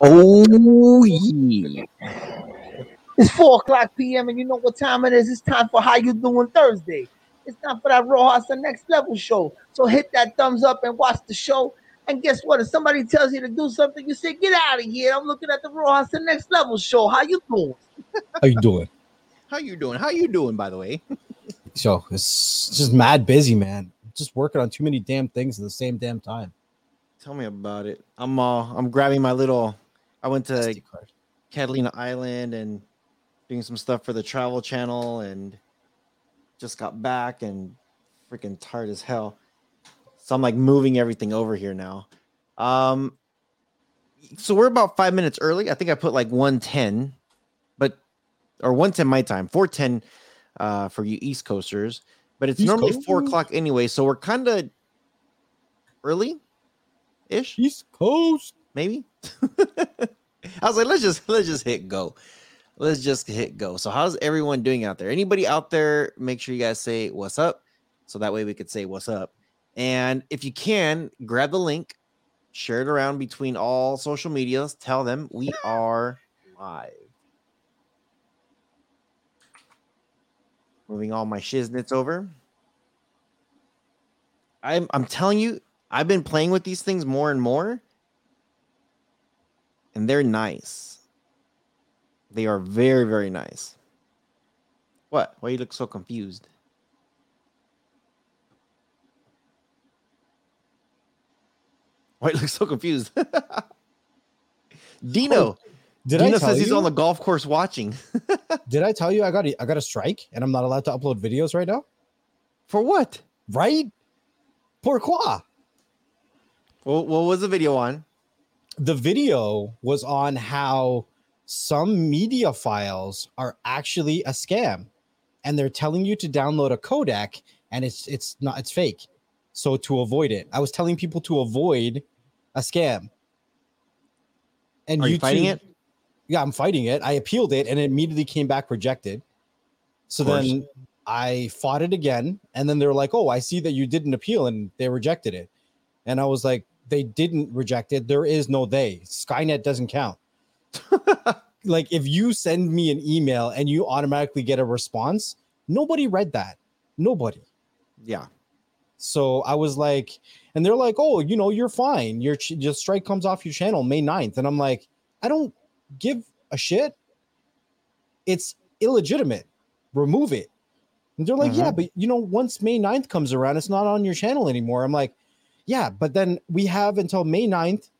Oh, yeah. It's 4 o'clock p.m. and you know what time it is. It's time for How You Doing Thursday. It's time for that Rojas and Next Level show. So hit that thumbs up and watch the show. And guess what? If somebody tells you to do something, you say, get out of here. I'm looking at the Rojas and Next Level show. How you doing? How you doing? How you doing? How you doing, by the way? So it's just mad busy, man. Just working on too many damn things at the same damn time. Tell me about it. I'm grabbing my little... I went to Catalina Island and doing some stuff for the Travel Channel and just got back and freaking tired as hell. So I'm like moving everything over here now. So we're about 5 minutes early. I think I put like 1:10, or 1:10 my time, 4:10 for you East Coasters. But it's East normally Coast? 4 o'clock anyway, so we're kind of early-ish. East Coast, maybe. I was like, let's just hit go. Let's just hit go. So how's everyone doing out there? Anybody out there, make sure you guys say what's up. So that way we could say what's up. And if you can, grab the link, share it around between all social medias. Tell them we are live. Moving all my shiznits over. I'm telling you, I've been playing with these things more and more. And they're nice. They are very, very nice. What? Why you look so confused? Why you look so confused? Dino. Dino says he's on the golf course watching. Did I tell you I got a strike and I'm not allowed to upload videos right now? For what? Right? Pourquoi? Well, what was the video on? The video was on how some media files are actually a scam and they're telling you to download a codec and it's not, it's fake. So to avoid it, I was telling people to avoid a scam. And are you fighting it? Yeah, I'm fighting it. I appealed it and it immediately came back rejected. So then I fought it again. And then they were like, oh, I see that you didn't appeal and they rejected it. And I was like, they didn't reject it. There is no they. Skynet doesn't count. Like if you send me an email and you automatically get a response, nobody read that. Nobody. Yeah. So I was like, and they're like, oh, you know, you're fine. Your strike comes off your channel May 9th. And I'm like, I don't give a shit. It's illegitimate. Remove it. And they're like, yeah, but you know, once May 9th comes around, it's not on your channel anymore. I'm like, yeah, but then we have until May 9th.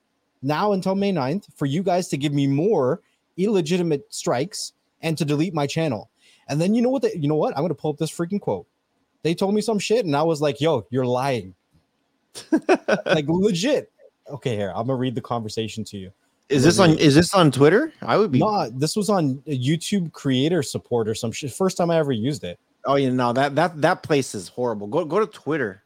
Now until May 9th for you guys to give me more illegitimate strikes and to delete my channel. And then you know what? I'm going to pull up this freaking quote. They told me some shit and I was like, yo, you're lying. Like legit. Okay, here. I'm going to read the conversation to you. Is this on Twitter? I would be. No, this was on YouTube creator support or some shit. First time I ever used it. Oh, you know, that place is horrible. Go to Twitter.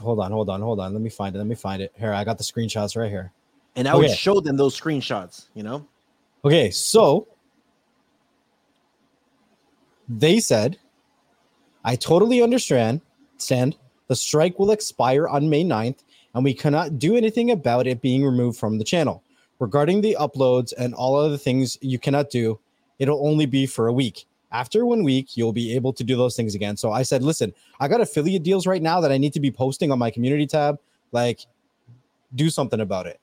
Hold on. Let me find it. Here, I got the screenshots right here. And I would show them those screenshots, you know? Okay, so they said, I totally understand. The strike will expire on May 9th, and we cannot do anything about it being removed from the channel. Regarding the uploads and all other things you cannot do, it'll only be for a week. After 1 week, you'll be able to do those things again. So I said, listen, I got affiliate deals right now that I need to be posting on my community tab. Like, do something about it.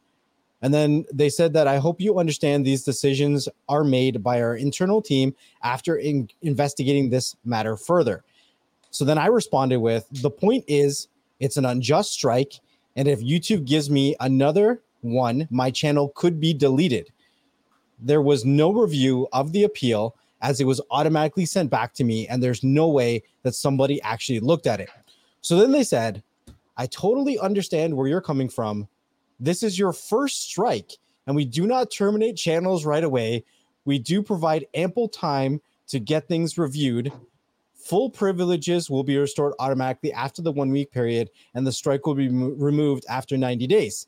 And then they said that I hope you understand these decisions are made by our internal team after investigating this matter further. So then I responded with, the point is it's an unjust strike. And if YouTube gives me another one, my channel could be deleted. There was no review of the appeal as it was automatically sent back to me. And there's no way that somebody actually looked at it. So then they said, I totally understand where you're coming from. This is your first strike, and we do not terminate channels right away. We do provide ample time to get things reviewed. Full privileges will be restored automatically after the 1 week period, and the strike will be removed after 90 days.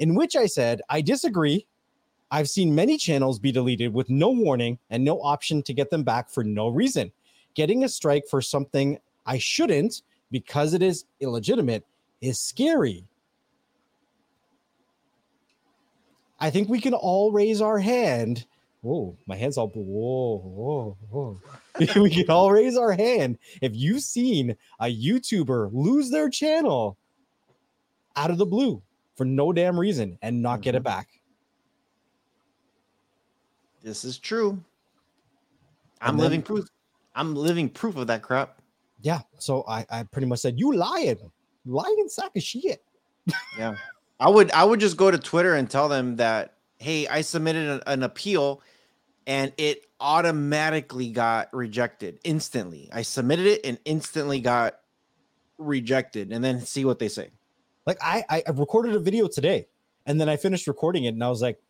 In which I said, I disagree. I've seen many channels be deleted with no warning and no option to get them back for no reason. Getting a strike for something I shouldn't because it is illegitimate is scary. I think we can all raise our hand. Whoa, my hand's all whoa, whoa, whoa. We can all raise our hand if you've seen a YouTuber lose their channel out of the blue for no damn reason and not get it back. This is true. I'm living proof. I'm living proof of that crap. Yeah. So I pretty much said, you lying sack of shit. Yeah. I would just go to Twitter and tell them that, hey, I submitted an appeal and it automatically got rejected instantly. I submitted it and instantly got rejected, and then see what they say. Like I recorded a video today and then I finished recording it and I was like,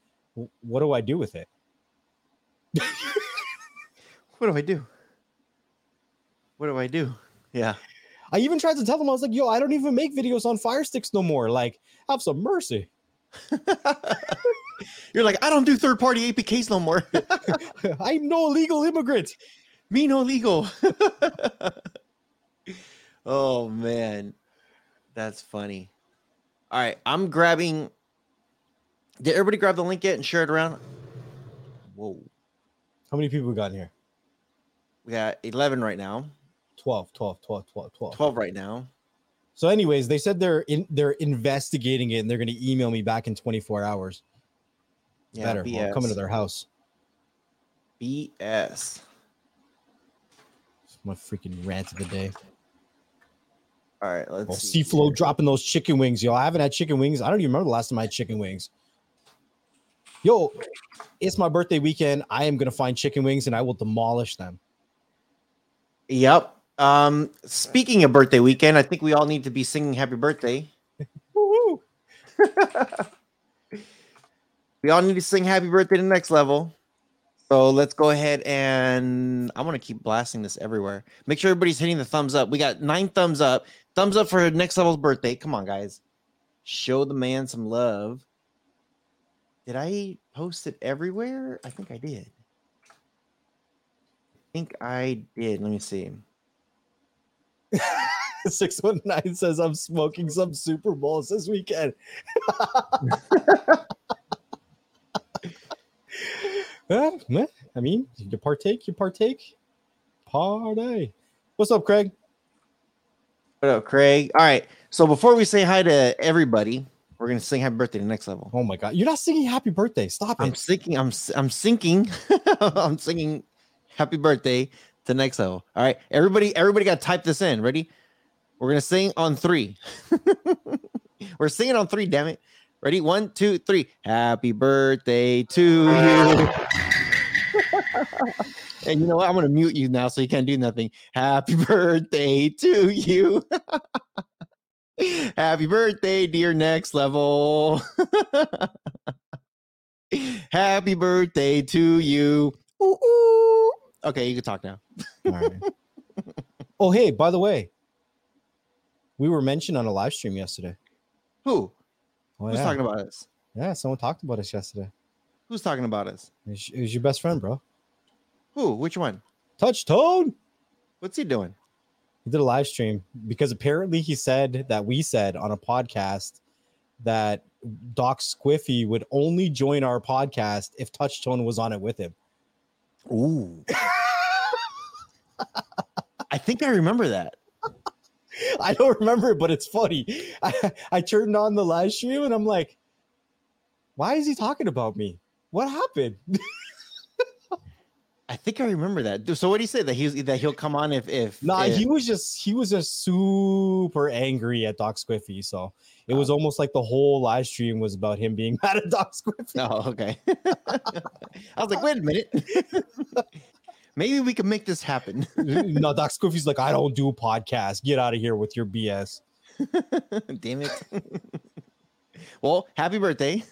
what do I do with it? What do I do? What do I do? Yeah. I even tried to tell them, I was like, yo, I don't even make videos on Fire Sticks no more. Like, have some mercy. You're like, I don't do third-party APKs no more. I'm no legal immigrant. Me no legal. Oh, man. That's funny. All right, I'm grabbing. Did everybody grab the link yet and share it around? Whoa. How many people we got in here? We got 11 right now. 12 right now. So anyways, they said they're investigating it and they're going to email me back in 24 hours. Yeah, better. I'm coming to their house. BS. It's my freaking rant of the day. All right, let's see. Seaflo dropping those chicken wings, yo. I haven't had chicken wings. I don't even remember the last time I had chicken wings. Yo, it's my birthday weekend. I am going to find chicken wings and I will demolish them. Yep. Speaking of birthday weekend, I think we all need to be singing happy birthday. Woo-hoo. We all need to sing happy birthday to Next Level. So let's go ahead and I want to keep blasting this everywhere. Make sure everybody's hitting the thumbs up. We got 9 thumbs up. Thumbs up for Next Level's birthday. Come on, guys. Show the man some love. Did I post it everywhere? I think I did. Let me see. 619 says I'm smoking some Super Bowls this weekend. I mean, you partake. Party. What's up, Craig? What up, Craig? All right. So before we say hi to everybody, we're gonna sing happy birthday to Next Level. Oh my god, you're not singing happy birthday. Stop it. I'm singing. I'm singing happy birthday to Next Level. All right, everybody got to type this in. Ready? We're gonna sing on 3. We're singing on 3. Damn it! Ready? 1, 2, 3. Happy birthday to you. And you know what? I'm gonna mute you now so you can't do nothing. Happy birthday to you. Happy birthday, dear Next Level. Happy birthday to you. Ooh, ooh. Okay, you can talk now. All right. Oh, hey, by the way, we were mentioned on a live stream yesterday. Who? Who's talking about us? Yeah, someone talked about us yesterday. Who's talking about us? It was your best friend, bro. Who? Which one? Touchstone. What's he doing? He did a live stream because apparently he said that we said on a podcast that Doc Squiffy would only join our podcast if Touchstone was on it with him. Ooh. I think I remember that. I don't remember it, but it's funny. I turned on the live stream and I'm like, why is he talking about me? What happened? I think I remember that. So what did he say? That he'll come on if he was just super angry at Doc Squiffy. So it was almost like the whole live stream was about him being mad at Doc Squiffy. Oh, okay. I was like, wait a minute. Maybe we can make this happen. No, Doc Squiffy's like, I don't do podcasts. Get out of here with your BS. Damn it. Well, happy birthday.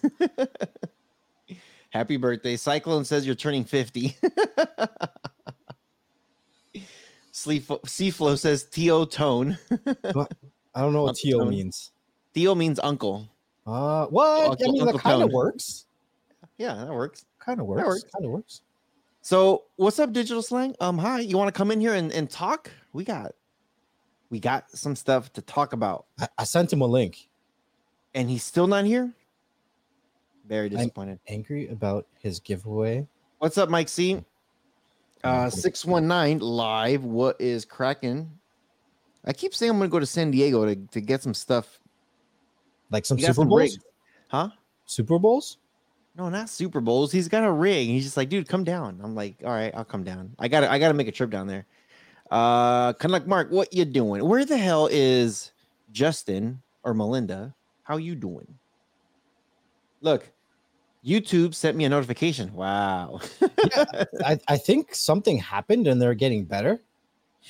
Happy birthday. Cyclone says you're turning 50. Seaflo says T.O. Tone. I don't know what T.O. means. T.O. means uncle. What? Uncle, I mean, that kind of works. Yeah, that works. Kind of works. So what's up, Digital Slang? Hi. You want to come in here and talk? We got some stuff to talk about. I sent him a link. And he's still not here? Very disappointed. I'm angry about his giveaway. What's up, Mike C? 619 live. What is cracking? I keep saying I'm going to go to San Diego to get some stuff. Like some Super Bowls? Huh? Super Bowls? No, not Super Bowls. He's got a ring. He's just like, dude, come down. I'm like, all right, I'll come down. I gotta make a trip down there. Canuck Mark, what you doing? Where the hell is Justin or Melinda? How you doing? Look, YouTube sent me a notification. Wow. I think something happened and they're getting better.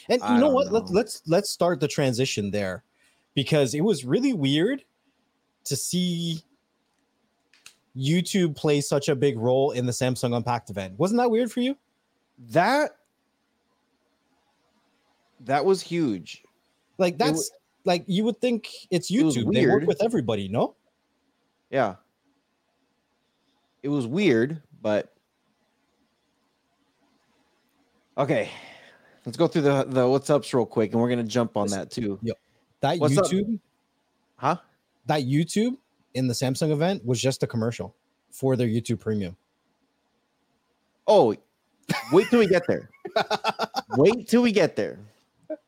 And you know what? Let's start the transition there, because it was really weird to see YouTube plays such a big role in the Samsung Unpacked event. Wasn't that weird for you? That was huge. Like like you would think it's YouTube. It they work with everybody, no? Yeah. It was weird, but okay. Let's go through the what's ups real quick, and we're gonna jump on that too. Yep. That what's YouTube, up? Huh? That YouTube in the Samsung event was just a commercial for their YouTube Premium. Oh, wait till we get there. Wait till we get there.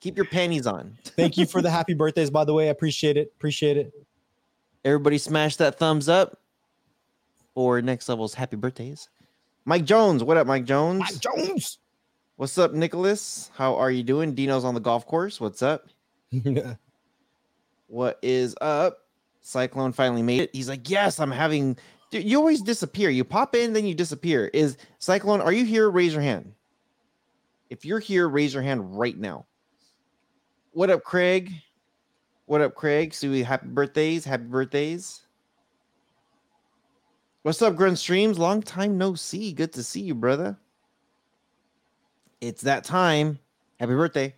Keep your panties on. Thank you for the happy birthdays, by the way. I appreciate it. Everybody smash that thumbs up for Next Level's happy birthdays. Mike Jones. What up, Mike Jones? Mike Jones. What's up, Nicholas? How are you doing? Dino's on the golf course. What's up? What is up? Cyclone finally made it. He's like, yes, I'm having... Dude, you always disappear. You pop in, then you disappear. Is Cyclone, are you here? Raise your hand. If you're here, raise your hand right now. What up, Craig? What up, Craig? Suey, happy birthdays. Happy birthdays. What's up, Grunt Streams? Long time no see. Good to see you, brother. It's that time. Happy birthday.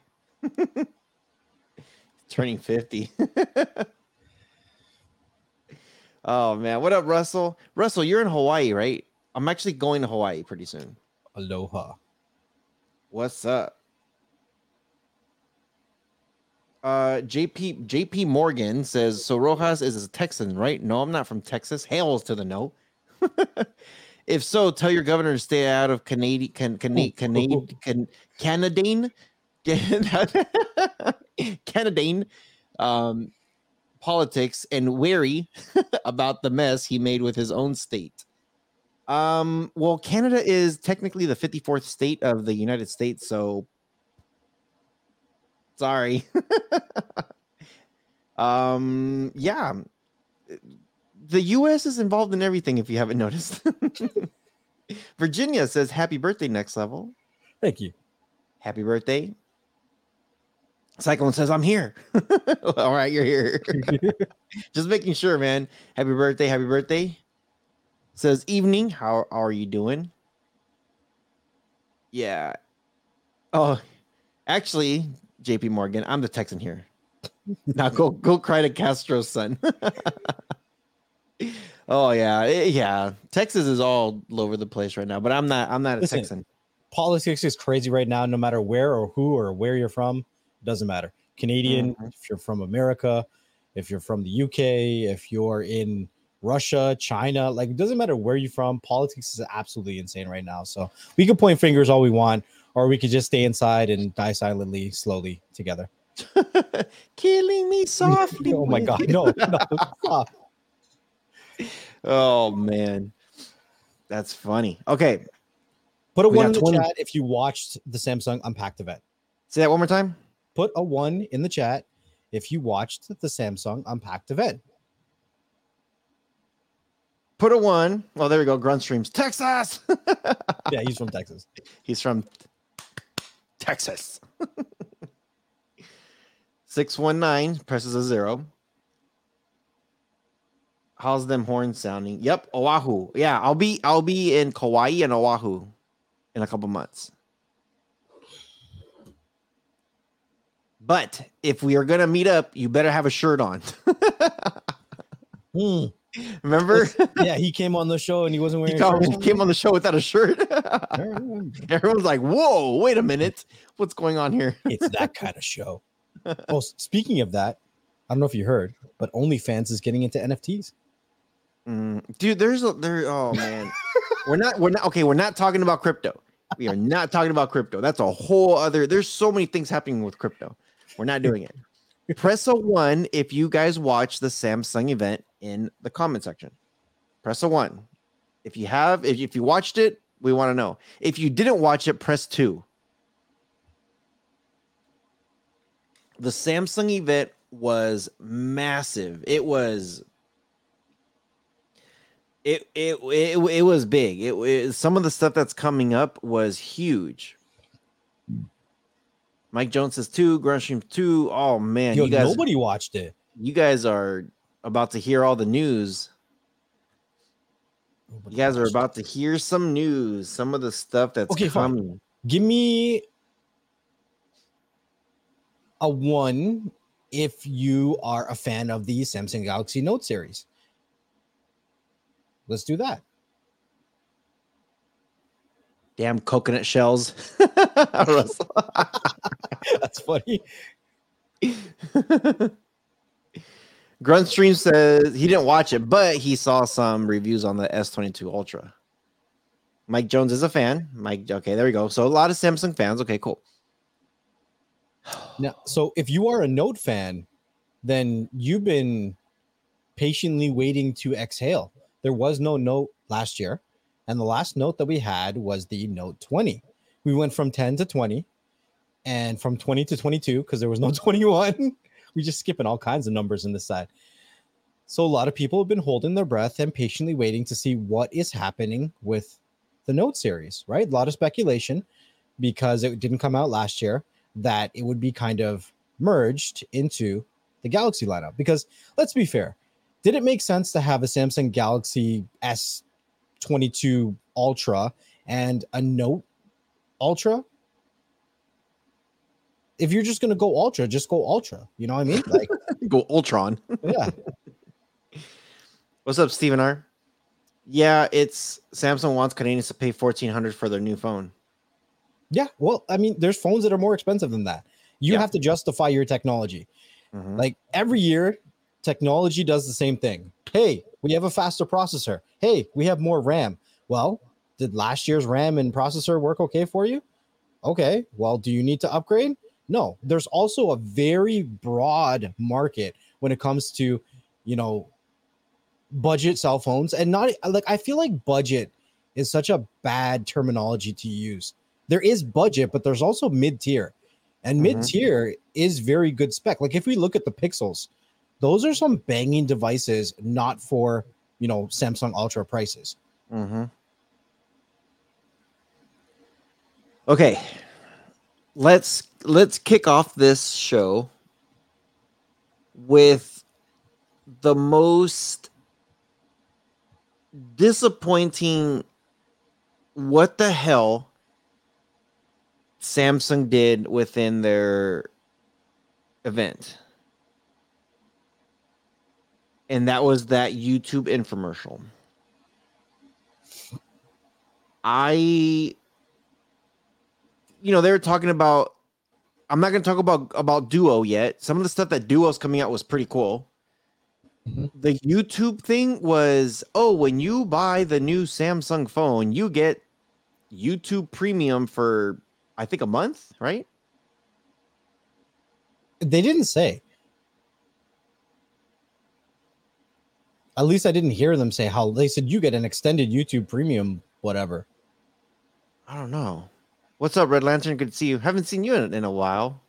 Turning 50. Oh, man. What up, Russell? Russell, you're in Hawaii, right? I'm actually going to Hawaii pretty soon. Aloha. What's up? JP Morgan says, so Rojas is a Texan, right? No, I'm not from Texas. Hails to the no. If so, tell your governor to stay out of Canadian politics and wary about the mess he made with his own state. Well, Canada is technically the 54th state of the United States, so sorry. Yeah, the U.S. is involved in everything, if you haven't noticed. Virginia says, happy birthday, Next Level. Thank you. Happy birthday. Cyclone says, I'm here. All right, you're here. Just making sure, man. Happy birthday. Happy birthday. Says, evening. How are you doing? Yeah. Oh, actually, JP Morgan, I'm the Texan here. Now go cry to Castro's son. Oh, yeah. Yeah. Texas is all over the place right now, but I'm not a Texan. Politics is crazy right now, no matter where or who or where you're from. Doesn't matter. Canadian, if you're from America, if you're from the UK, if you're in Russia, China, like it doesn't matter where you're from. Politics is absolutely insane right now. So we can point fingers all we want, or we could just stay inside and die silently, slowly together. Killing me softly. Oh my God. No. Oh man. That's funny. Okay. Put a one in the chat if you watched the Samsung Unpacked event. Say that one more time. Put a one in the chat if you watched the Samsung Unpacked event. Put a one. Oh, there we go. Grunt Streams, Texas. Yeah, he's from Texas. He's from Texas. 619 presses a zero. How's them horns sounding? Yep, Oahu. Yeah, I'll be in Kauai and Oahu in a couple months. But if we are going to meet up, you better have a shirt on. Remember? Yeah, he came on the show and he wasn't wearing a shirt. He came on the show without a shirt. Everyone's like, whoa, wait a minute. What's going on here? It's that kind of show. Oh, speaking of that, I don't know if you heard, but OnlyFans is getting into NFTs. Dude, oh man, we're not talking about crypto. We are not talking about crypto. That's a whole other. There's so many things happening with crypto. We're not doing it. Press a one if you guys watch the Samsung event in the comment section. Press a one if you have. If you watched it, we want to know. If you didn't watch it, press two. The Samsung event was massive. It was. It was big. Some of the stuff that's coming up was huge. Mike Jones says 2, Grunt Streams 2. Oh man, yo, you guys, nobody watched it. You guys are about to hear all the news. Nobody, you guys are about to hear some news. Some of the stuff that's coming. Fine. Give me a 1 if you are a fan of the Samsung Galaxy Note series. Let's do that. Damn coconut shells. That's funny. Grunt Stream says he didn't watch it, but he saw some reviews on the S22 Ultra. Mike Jones is a fan. Mike, okay, there we go. So a lot of Samsung fans. Okay, cool. Now, so if you are a Note fan, then you've been patiently waiting to exhale. There was no Note last year, and the last Note that we had was the Note 20. We went from 10 to 20, and from 20 to 22 because there was no 21. We're just skipping all kinds of numbers in this side. So a lot of people have been holding their breath and patiently waiting to see what is happening with the Note series, right? A lot of speculation because it didn't come out last year that it would be kind of merged into the Galaxy lineup because, let's be fair, did it make sense to have a Samsung Galaxy S22 Ultra and a Note Ultra? If you're just going to go Ultra, just go Ultra. You know what I mean? Like go Ultron. Yeah. What's up, Stephen R? Yeah, it's Samsung wants Canadians to pay $1,400 for their new phone. Yeah, well, I mean, there's phones that are more expensive than that. You have to justify your technology. Mm-hmm. Like every year, technology does the same thing. Hey, we have a faster processor. Hey, we have more RAM. Well, did last year's RAM and processor work okay for you? Okay. Well, do you need to upgrade? No. There's also a very broad market when it comes to, you know, budget cell phones. And not like, I feel like budget is such a bad terminology to use. There is budget, but there's also mid-tier. And mid-tier is very good spec. Like if we look at the Pixels, those are some banging devices, not for, you know, Samsung Ultra prices. Mm-hmm. Okay, let's kick off this show with the most disappointing what the hell Samsung did within their event. And that was that YouTube infomercial. They were talking about, I'm not going to talk about Duo yet. Some of the stuff that Duo's coming out was pretty cool. Mm-hmm. The YouTube thing was, when you buy the new Samsung phone, you get YouTube Premium for, I think, a month, right? They didn't say. At least I didn't hear them say how. They said you get an extended YouTube Premium, whatever. I don't know. What's up, Red Lantern? Good to see you. Haven't seen you in a while.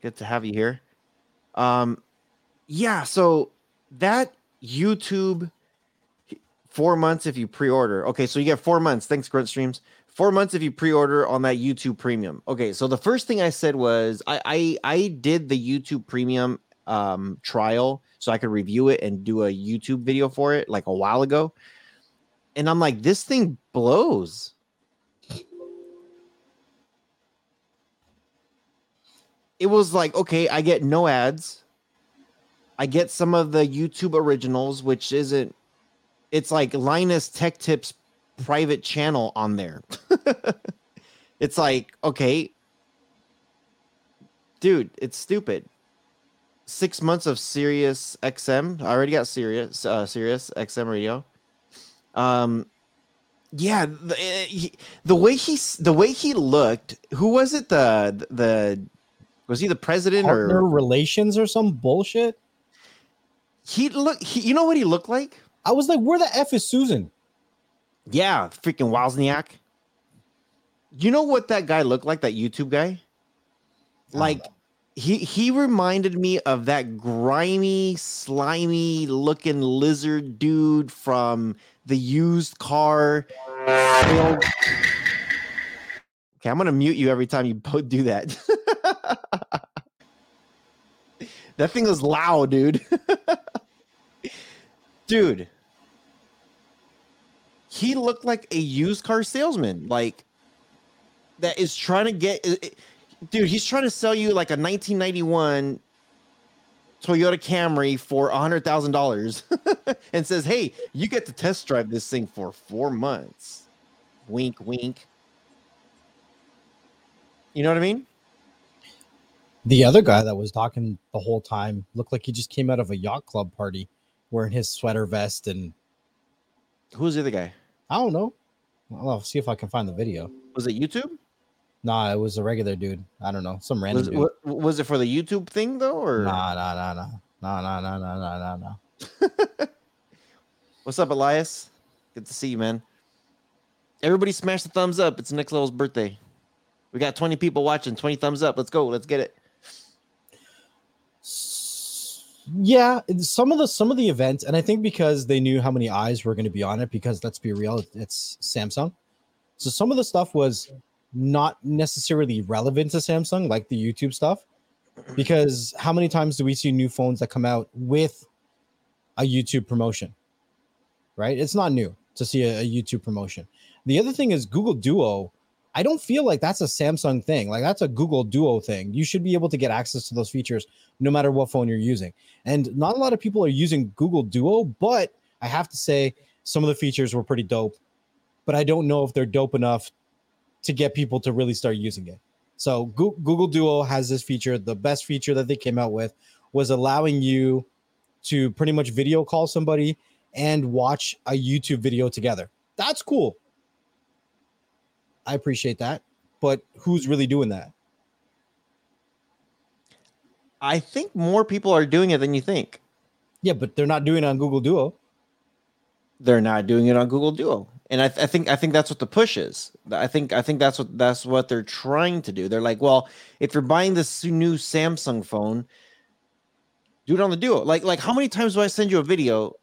Good to have you here. So that YouTube 4 months if you pre-order. Okay, so you get 4 months. Thanks, Grunt Streams. 4 months if you pre-order on that YouTube Premium. Okay, so the first thing I said was I did the YouTube Premium trial so I could review it and do a YouTube video for it like a while ago. And I'm like, this thing blows. It was like, okay, I get no ads. I get some of the YouTube originals, which isn't, it's like Linus Tech Tips private channel on there. It's like, okay, dude, it's stupid. 6 months of Sirius XM. I already got Sirius XM radio. Yeah, the way he looked. Who was it? The was he the president Partner or relations or some bullshit? You know what he looked like? I was like, where the F is Susan? Yeah, freaking Wozniak. You know what that guy looked like? That YouTube guy. Like he reminded me of that grimy, slimy looking lizard dude from the used car sale. Okay, I'm gonna mute you every time you both do that. That thing was loud, dude. Dude, he looked like a used car salesman, like that is trying to get. Dude, he's trying to sell you like a 1991 Toyota Camry for $100,000 and says, hey, you get to test drive this thing for 4 months. Wink, wink. You know what I mean? The other guy that was talking the whole time looked like he just came out of a yacht club party wearing his sweater vest. And who's the other guy? I don't know. I'll see if I can find the video. Was it YouTube? Nah, it was a regular dude. I don't know. Some random dude. Was it for the YouTube thing, though? Or? Nah. What's up, Elias? Good to see you, man. Everybody smash the thumbs up. It's Next Level's birthday. We got 20 people watching. 20 thumbs up. Let's go. Let's get it. Yeah, some of the events, and I think because they knew how many eyes were going to be on it, because let's be real, it's Samsung. So some of the stuff was not necessarily relevant to Samsung, like the YouTube stuff, because how many times do we see new phones that come out with a YouTube promotion, right? It's not new to see a YouTube promotion. The other thing is Google Duo. I don't feel like that's a Samsung thing. Like, that's a Google Duo thing. You should be able to get access to those features no matter what phone you're using. And not a lot of people are using Google Duo, but I have to say some of the features were pretty dope, but I don't know if they're dope enough to get people to really start using it. So Google Duo has this feature. The best feature that they came out with was allowing you to pretty much video call somebody and watch a YouTube video together. That's cool. I appreciate that, but who's really doing that? I think more people are doing it than you think. Yeah, but they're not doing it on Google Duo. They're not doing it on Google Duo. And I think that's what the push is. I think that's what they're trying to do. They're like, well, if you're buying this new Samsung phone, do it on the Duo. Like how many times do I send you a video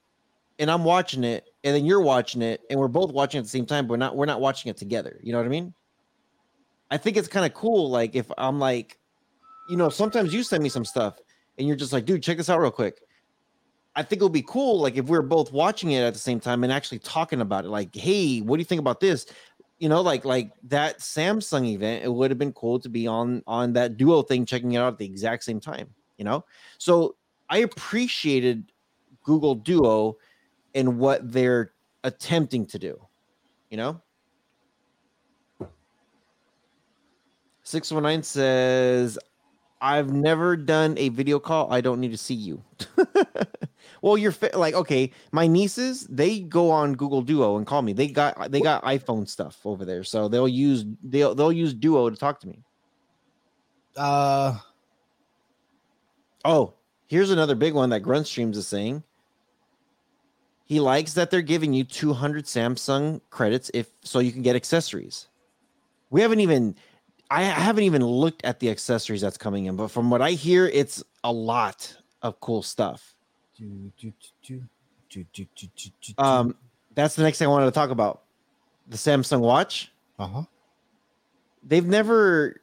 and I'm watching it and then you're watching it and we're both watching it at the same time, but we're not watching it together. You know what I mean? I think it's kind of cool. Like, if I'm like, you know, sometimes you send me some stuff and you're just like, dude, check this out real quick. I think it'll be cool, like, if we're both watching it at the same time and actually talking about it. Like, hey, what do you think about this? You know, like that Samsung event, it would have been cool to be on that Duo thing, checking it out at the exact same time, you know? So I appreciated Google Duo and what they're attempting to do, you know? 619 says, I've never done a video call. I don't need to see you. Well, you're like, okay, my nieces, they go on Google Duo and call me. They got iPhone stuff over there, so they'll use Duo to talk to me. Oh, here's another big one that Grunt Streams is saying. He likes that they're giving you 200 Samsung credits so you can get accessories. I haven't even looked at the accessories that's coming in, but from what I hear, it's a lot of cool stuff. That's the next thing I wanted to talk about. The Samsung Watch. Uh-huh. They never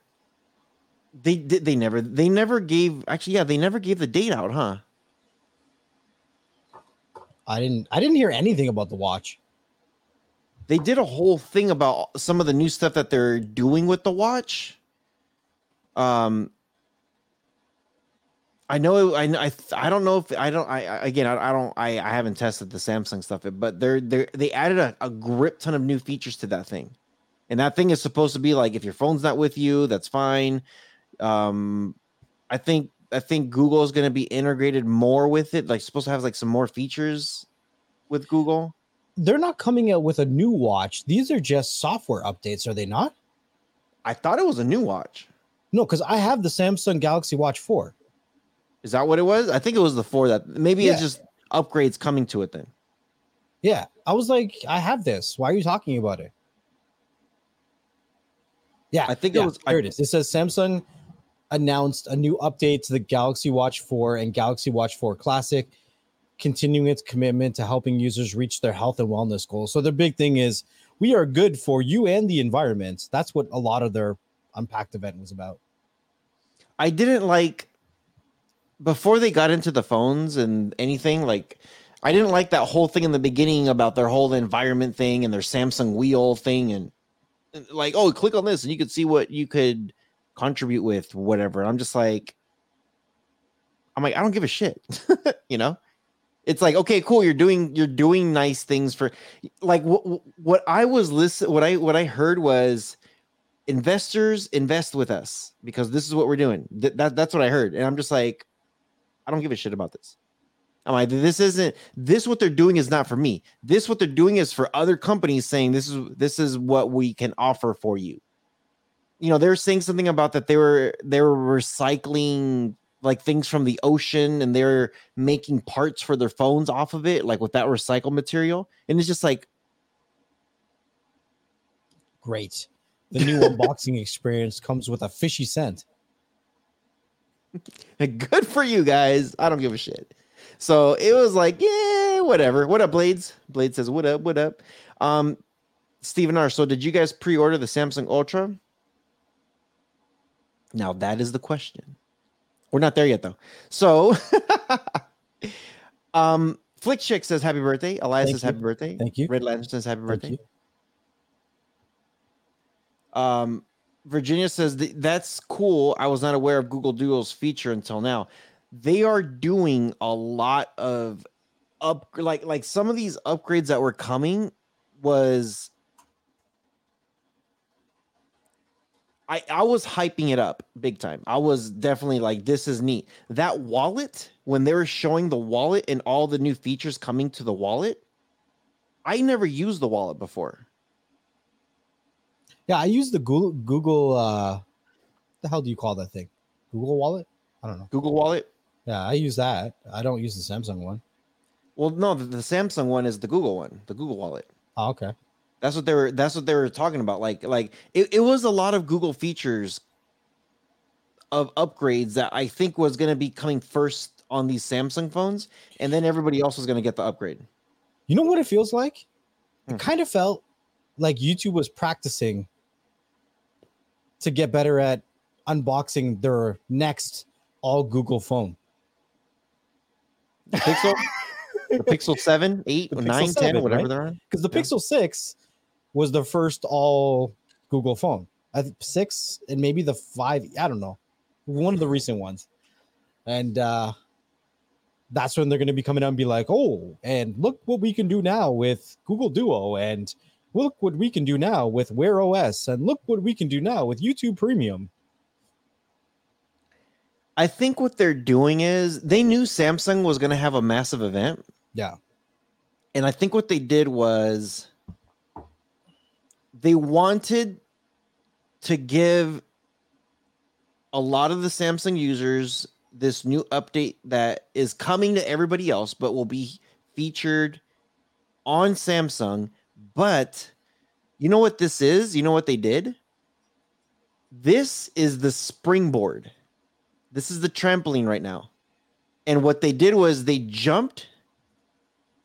gave the date out, huh? I didn't hear anything about the watch. They did a whole thing about some of the new stuff that they're doing with the watch. I haven't tested the Samsung stuff, but they added a grip ton of new features to that thing, and that thing is supposed to be like, if your phone's not with you, that's fine. I think I think Google is going to be integrated more with it. Like, supposed to have like some more features with Google. They're not coming out with a new watch. These are just software updates, are they not? I thought it was a new watch. No, because I have the Samsung Galaxy Watch 4. Is that what it was? I think it was the 4 that maybe it's just upgrades coming to it then. Yeah, I was like, I have this. Why are you talking about it? Yeah, I think it was. There it is. It says Samsung announced a new update to the Galaxy Watch 4 and Galaxy Watch 4 Classic, continuing its commitment to helping users reach their health and wellness goals. So their big thing is, we are good for you and the environment. That's what a lot of their Unpacked event was about. I didn't like, before they got into the phones and anything, like, I didn't like that whole thing in the beginning about their whole environment thing and their Samsung wheel thing, and like, oh, click on this and you could see what you could contribute with, whatever. And I'm like, I don't give a shit. You know, it's like, okay, cool, you're doing nice things for, like, what I heard was, investors invest with us because this is what we're doing. That's what I heard. And I'm just like, I don't give a shit about this. I'm like, this what they're doing is not for me. This what they're doing is for other companies saying this is what we can offer for you. You know, they're saying something about that they were recycling like things from the ocean and they're making parts for their phones off of it, like with that recycled material. And it's just like, great. The new unboxing experience comes with a fishy scent. Good for you guys. I don't give a shit. So it was like, yeah, whatever. What up, Blades? Blade says, what up, what up? Steven R. So did you guys pre-order the Samsung Ultra? Now that is the question. We're not there yet, though. So Flick Chick says, happy birthday. Elias says, happy birthday. Thank you. Red Lantern says, happy birthday. You. Virginia says that's cool. I was not aware of Google Duo's feature until now. They are doing a lot of like some of these upgrades that were coming was I was hyping it up big time. I was definitely like, this is neat. That wallet, when they were showing the wallet and all the new features coming to the wallet, I never used the wallet before. Yeah, I use the Google the hell do you call that thing? Google Wallet? I don't know. Google Wallet? Yeah, I use that. I don't use the Samsung one. Well, no, the Samsung one is the Google one, the Google Wallet. Oh, okay. That's what they were talking about. Like it was a lot of Google features of upgrades that I think was going to be coming first on these Samsung phones, and then everybody else was going to get the upgrade. You know what it feels like? It kind of felt like YouTube was practicing to get better at unboxing their next all Google phone. The Pixel, the Pixel 7, 8, Pixel 9, 7, 10, whatever, right? They're on. Because the Pixel 6 was the first all Google phone. I think 6 and maybe the 5, I don't know. One of the recent ones. And that's when they're going to be coming out and be like, oh, and look what we can do now with Google Duo, and look what we can do now with Wear OS, and look what we can do now with YouTube Premium. I think what they're doing is they knew Samsung was going to have a massive event. Yeah. And I think what they did was they wanted to give a lot of the Samsung users this new update that is coming to everybody else, but will be featured on Samsung. But you know what this is? You know what they did? This is the springboard. This is the trampoline right now. And what they did was they jumped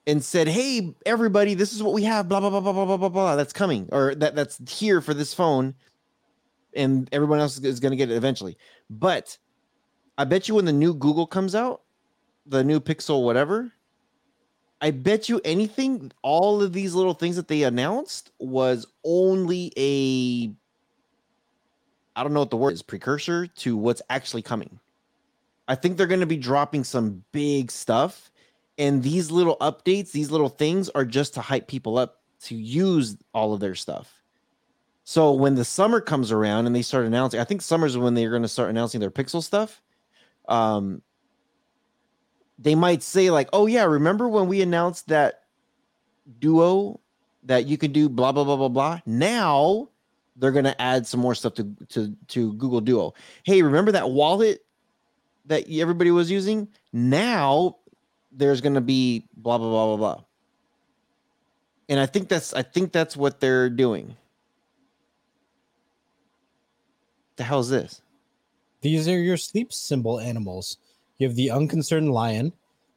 and said, hey, everybody, this is what we have, blah, blah, blah, blah, blah, blah, blah, blah. That's coming, or that's here for this phone. And everyone else is going to get it eventually. But I bet you when the new Google comes out, the new Pixel, whatever, I bet you anything, all of these little things that they announced was only a, I don't know what the word is, precursor to what's actually coming. I think they're going to be dropping some big stuff. And these little updates, these little things are just to hype people up to use all of their stuff. So when the summer comes around and they start announcing, I think summer's when they're going to start announcing their Pixel stuff. They might say like, oh yeah, remember when we announced that Duo that you could do blah, blah, blah, blah, blah. Now they're going to add some more stuff to Google Duo. Hey, remember that wallet that everybody was using? Now there's going to be blah, blah, blah, blah, blah. And I think that's what they're doing. The hell is this? These are your sleep symbol animals. You have the unconcerned lion,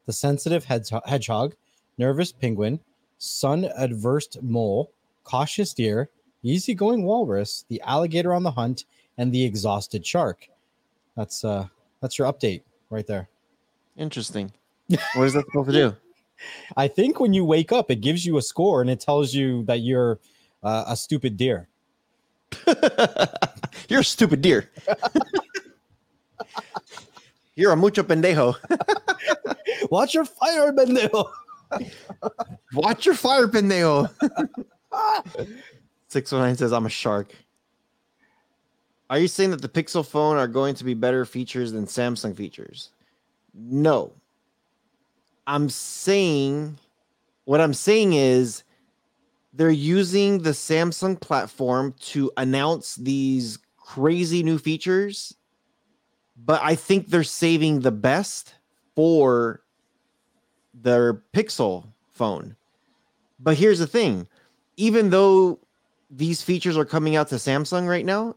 the sensitive hedgehog, nervous penguin, sun-averse mole, cautious deer, easygoing walrus, the alligator on the hunt, and the exhausted shark. That's your update right there. Interesting. What is that supposed to do? I think when you wake up, it gives you a score and it tells you that you're a stupid deer. You're a stupid deer. You're a mucho pendejo. Watch your fire, pendejo. Watch your fire, pendejo. 609 says, I'm a shark. Are you saying that the Pixel phone are going to be better features than Samsung features? No. What I'm saying is they're using the Samsung platform to announce these crazy new features, but I think they're saving the best for their Pixel phone. But here's the thing. Even though these features are coming out to Samsung right now,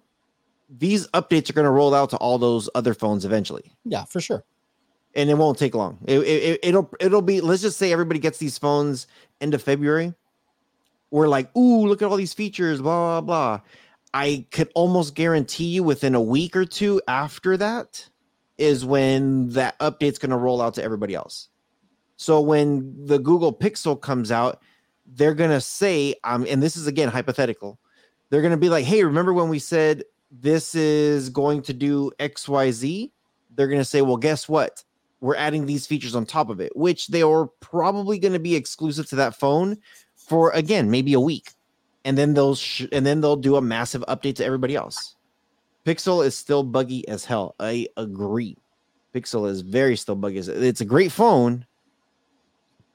these updates are going to roll out to all those other phones eventually. Yeah, for sure. And it won't take long. It'll be, let's just say everybody gets these phones end of February. We're like, ooh, look at all these features, blah, blah, blah. I could almost guarantee you within a week or two after that is when that update's going to roll out to everybody else. So when the Google Pixel comes out, they're going to say, and this is, again, hypothetical. They're going to be like, hey, remember when we said this is going to do X, Y, Z? They're going to say, well, guess what? We're adding these features on top of it, which they are probably going to be exclusive to that phone for, again, maybe a week. And then they'll do a massive update to everybody else. Pixel is still buggy as hell. I agree. Pixel is very still buggy as hell. It's a great phone,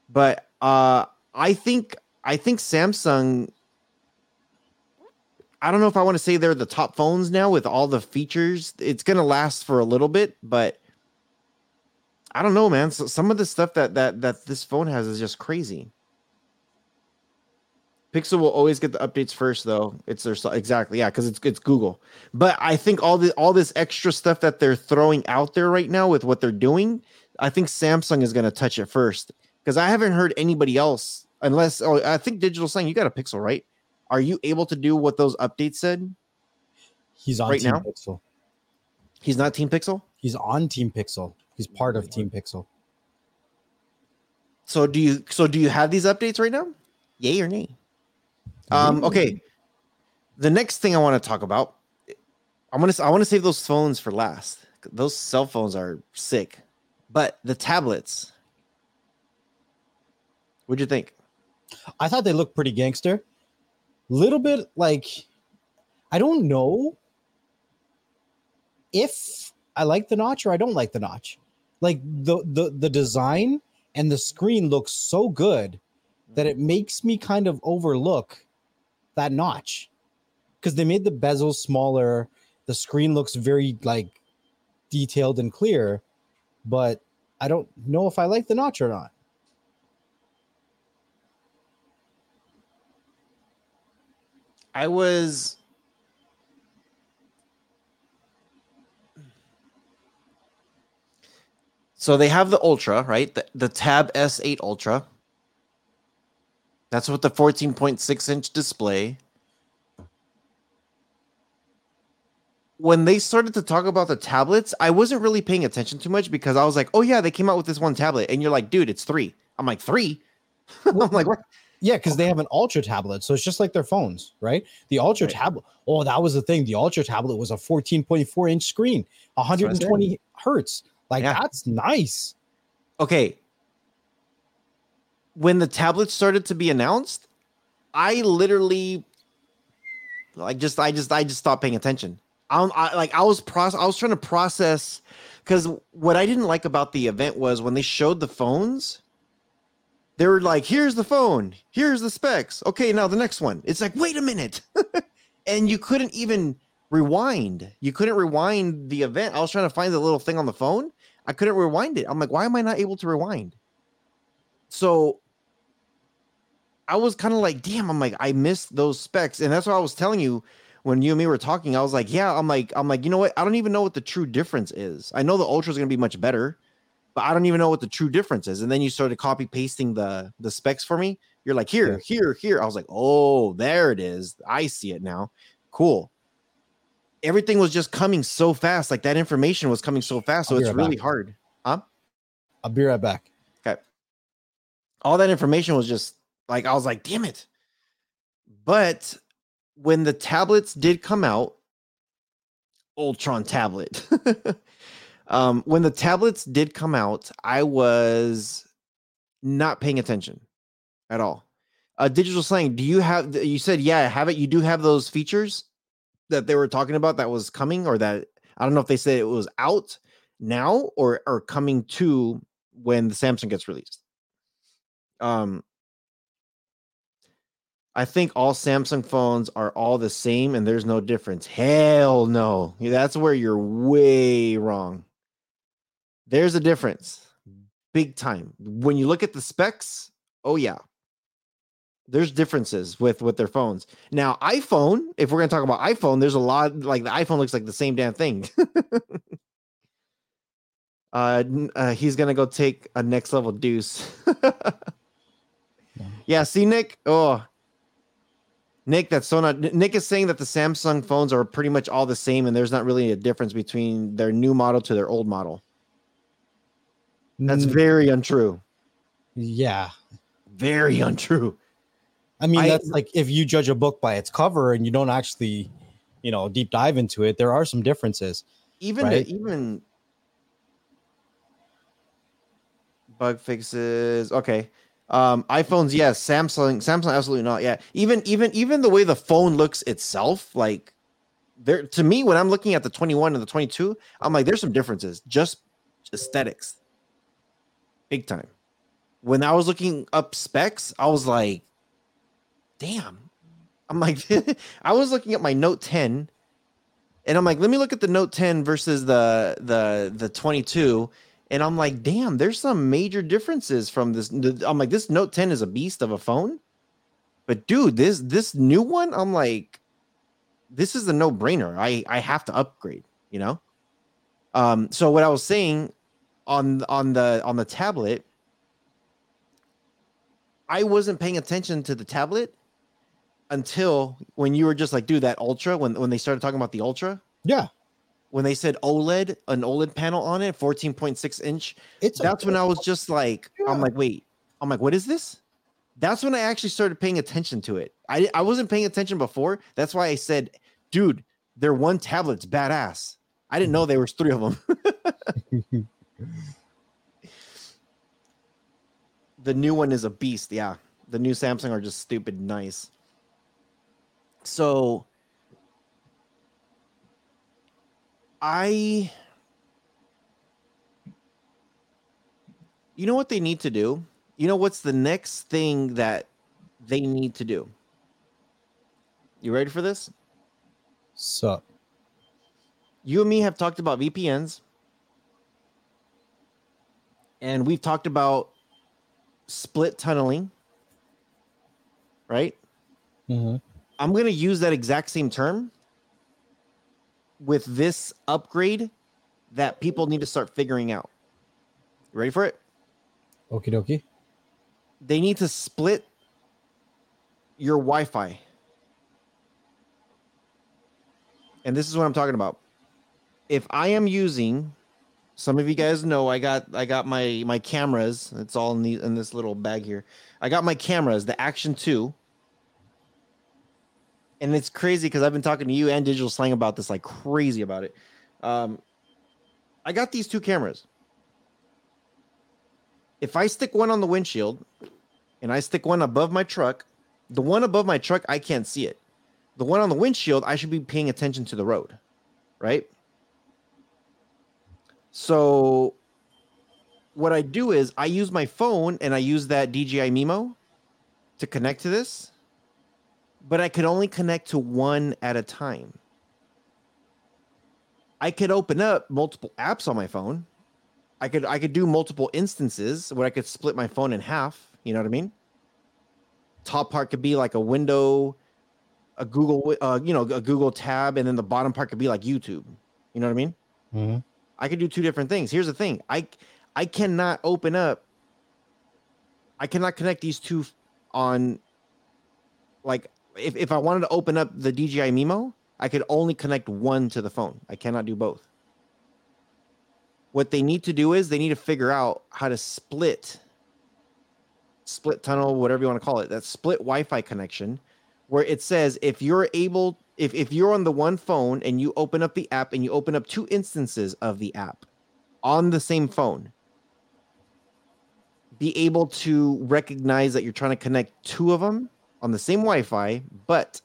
but I think Samsung, I don't know if I want to say they're the top phones now with all the features. It's going to last for a little bit, but I don't know, man. So some of the stuff that this phone has is just crazy. Pixel will always get the updates first, though. It's their, exactly, yeah, because it's Google. But I think all this extra stuff that they're throwing out there right now with what they're doing, I think Samsung is going to touch it first. Because I haven't heard anybody else, unless I think Digital Slang, you got a Pixel, right? Are you able to do what those updates said? He's on right Team now? Pixel. He's not Team Pixel? He's on Team Pixel. He's part of Team Pixel. So do you have these updates right now? Yay or nay? Okay. The next thing I want to talk about, I want to save those phones for last. Those cell phones are sick. But the tablets, what'd you think? I thought they looked pretty gangster. Little bit like, I don't know if I like the notch or I don't like the notch. Like the design and the screen looks so good that it makes me kind of overlook that notch. Because they made the bezel smaller. The screen looks very like detailed and clear, but I don't know if I like the notch or not. So they have the Ultra, right? The Tab S8 Ultra. That's with the 14.6-inch display. When they started to talk about the tablets, I wasn't really paying attention too much because I was like, oh, yeah, they came out with this one tablet. And you're like, dude, it's three. I'm like, three? I'm like, what? Yeah, because they have an Ultra tablet, so it's just like their phones, right? The Ultra tablet. Oh, that was the thing. The Ultra tablet was a 14.4-inch screen, 120 hertz. Like, yeah. That's nice. Okay. When the tablets started to be announced, I literally, like, just stopped paying attention. I was trying to process Because what I didn't like about the event was when they showed the phones, they were like, here's the phone, here's the specs. Okay, now the next one. It's like, wait a minute. And you couldn't even rewind. You couldn't rewind the event. I was trying to find the little thing on the phone. I couldn't rewind it. I'm like, why am I not able to rewind? So I was kind of like, damn, I'm like, I missed those specs. And that's what I was telling you when you and me were talking. I was like, yeah, I'm like, you know what? I don't even know what the true difference is. I know the Ultra is going to be much better, but I don't even know what the true difference is. And then you started copy pasting the specs for me. You're like, here. I was like, oh, there it is. I see it now. Cool. Everything was just coming so fast. Like that information was coming so fast. So it's really hard. Huh? I'll be right back. Okay. All that information was just like, I was like, damn it. But when the tablets did come out, Ultron tablet, when the tablets did come out, I was not paying attention at all. Digital Slang, do you have, you said, yeah, I have it. You do have those features that they were talking about that was coming, or that, I don't know if they said it was out now or coming to when the Samsung gets released. I think all Samsung phones are all the same and there's no difference. Hell no. That's where you're way wrong. There's a difference. Big time. When you look at the specs, oh yeah. There's differences with their phones. Now, iPhone, if we're going to talk about iPhone, there's a lot, like the iPhone looks like the same damn thing. He's going to go take a next level deuce. Yeah, see, Nick? Oh, Nick, that's so not. Nick is saying that the Samsung phones are pretty much all the same, and there's not really a difference between their new model to their old model. That's very untrue. Yeah, very untrue. I mean, that's like if you judge a book by its cover and you don't actually, you know, deep dive into it. There are some differences. Even right? Even bug fixes. Okay. iPhones, yes. Samsung, absolutely not. Yeah. Even the way the phone looks itself, like there to me, when I'm looking at the 21 and the 22, I'm like, there's some differences, just aesthetics, big time. When I was looking up specs, I was like, damn. I'm like, I was looking at my Note 10, and I'm like, let me look at the Note 10 versus the 22. And I'm like, damn, there's some major differences from this. I'm like, this Note 10 is a beast of a phone. But dude, this new one, I'm like, this is a no-brainer. I have to upgrade, you know? So what I was saying on the tablet, I wasn't paying attention to the tablet until when you were just like, dude, that Ultra, when they started talking about the Ultra. Yeah. When they said OLED, an OLED panel on it, 14.6 inch, that's when I was just like, yeah. I'm like, wait, I'm like, what is this? That's when I actually started paying attention to it. I wasn't paying attention before. That's why I said, dude, their one tablet's badass. I didn't know there was three of them. The new one is a beast. Yeah. The new Samsung are just stupid nice. So you know what they need to do? You know what's the next thing that they need to do? You ready for this? Sup? You and me have talked about VPNs, and we've talked about split tunneling, right? Mm-hmm. I'm going to use that exact same term with this upgrade that people need to start figuring out. Ready for it? Okie dokie. They need to split your Wi-Fi. And this is what I'm talking about. If I am using, some of you guys know, I got my cameras. It's all in this little bag here. I got my cameras, the Action 2. And it's crazy because I've been talking to you and Digital Slang about this, like crazy about it. I got these two cameras. If I stick one on the windshield and I stick one above my truck, the one above my truck, I can't see it. The one on the windshield, I should be paying attention to the road, right? So what I do is I use my phone and I use that DJI Mimo to connect to this, but I could only connect to one at a time. I could open up multiple apps on my phone. I could do multiple instances where I could split my phone in half. You know what I mean? Top part could be like a window, a Google, a Google tab, and then the bottom part could be like YouTube. You know what I mean? Mm-hmm. I could do two different things. Here's the thing: I cannot open up. I cannot connect these two on. Like if I wanted to open up the DJI Mimo, I could only connect one to the phone. I cannot do both. What they need to do is they need to figure out how to split tunnel, whatever you want to call it, that split Wi-Fi connection, where it says if you're on the one phone and you open up the app and you open up two instances of the app on the same phone, be able to recognize that you're trying to connect two of them on the same Wi-Fi, but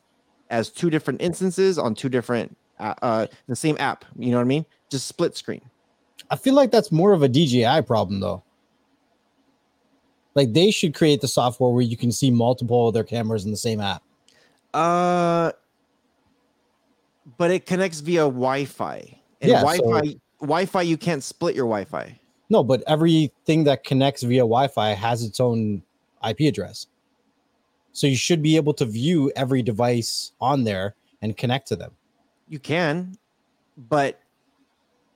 as two different instances on two different the same app. You know what I mean? Just split screen. I feel like that's more of a DJI problem, though. Like, they should create the software where you can see multiple of their cameras in the same app. But it connects via Wi-Fi. And yeah, Wi-Fi, you can't split your Wi-Fi. No, but everything that connects via Wi-Fi has its own IP address. So you should be able to view every device on there and connect to them. You can, but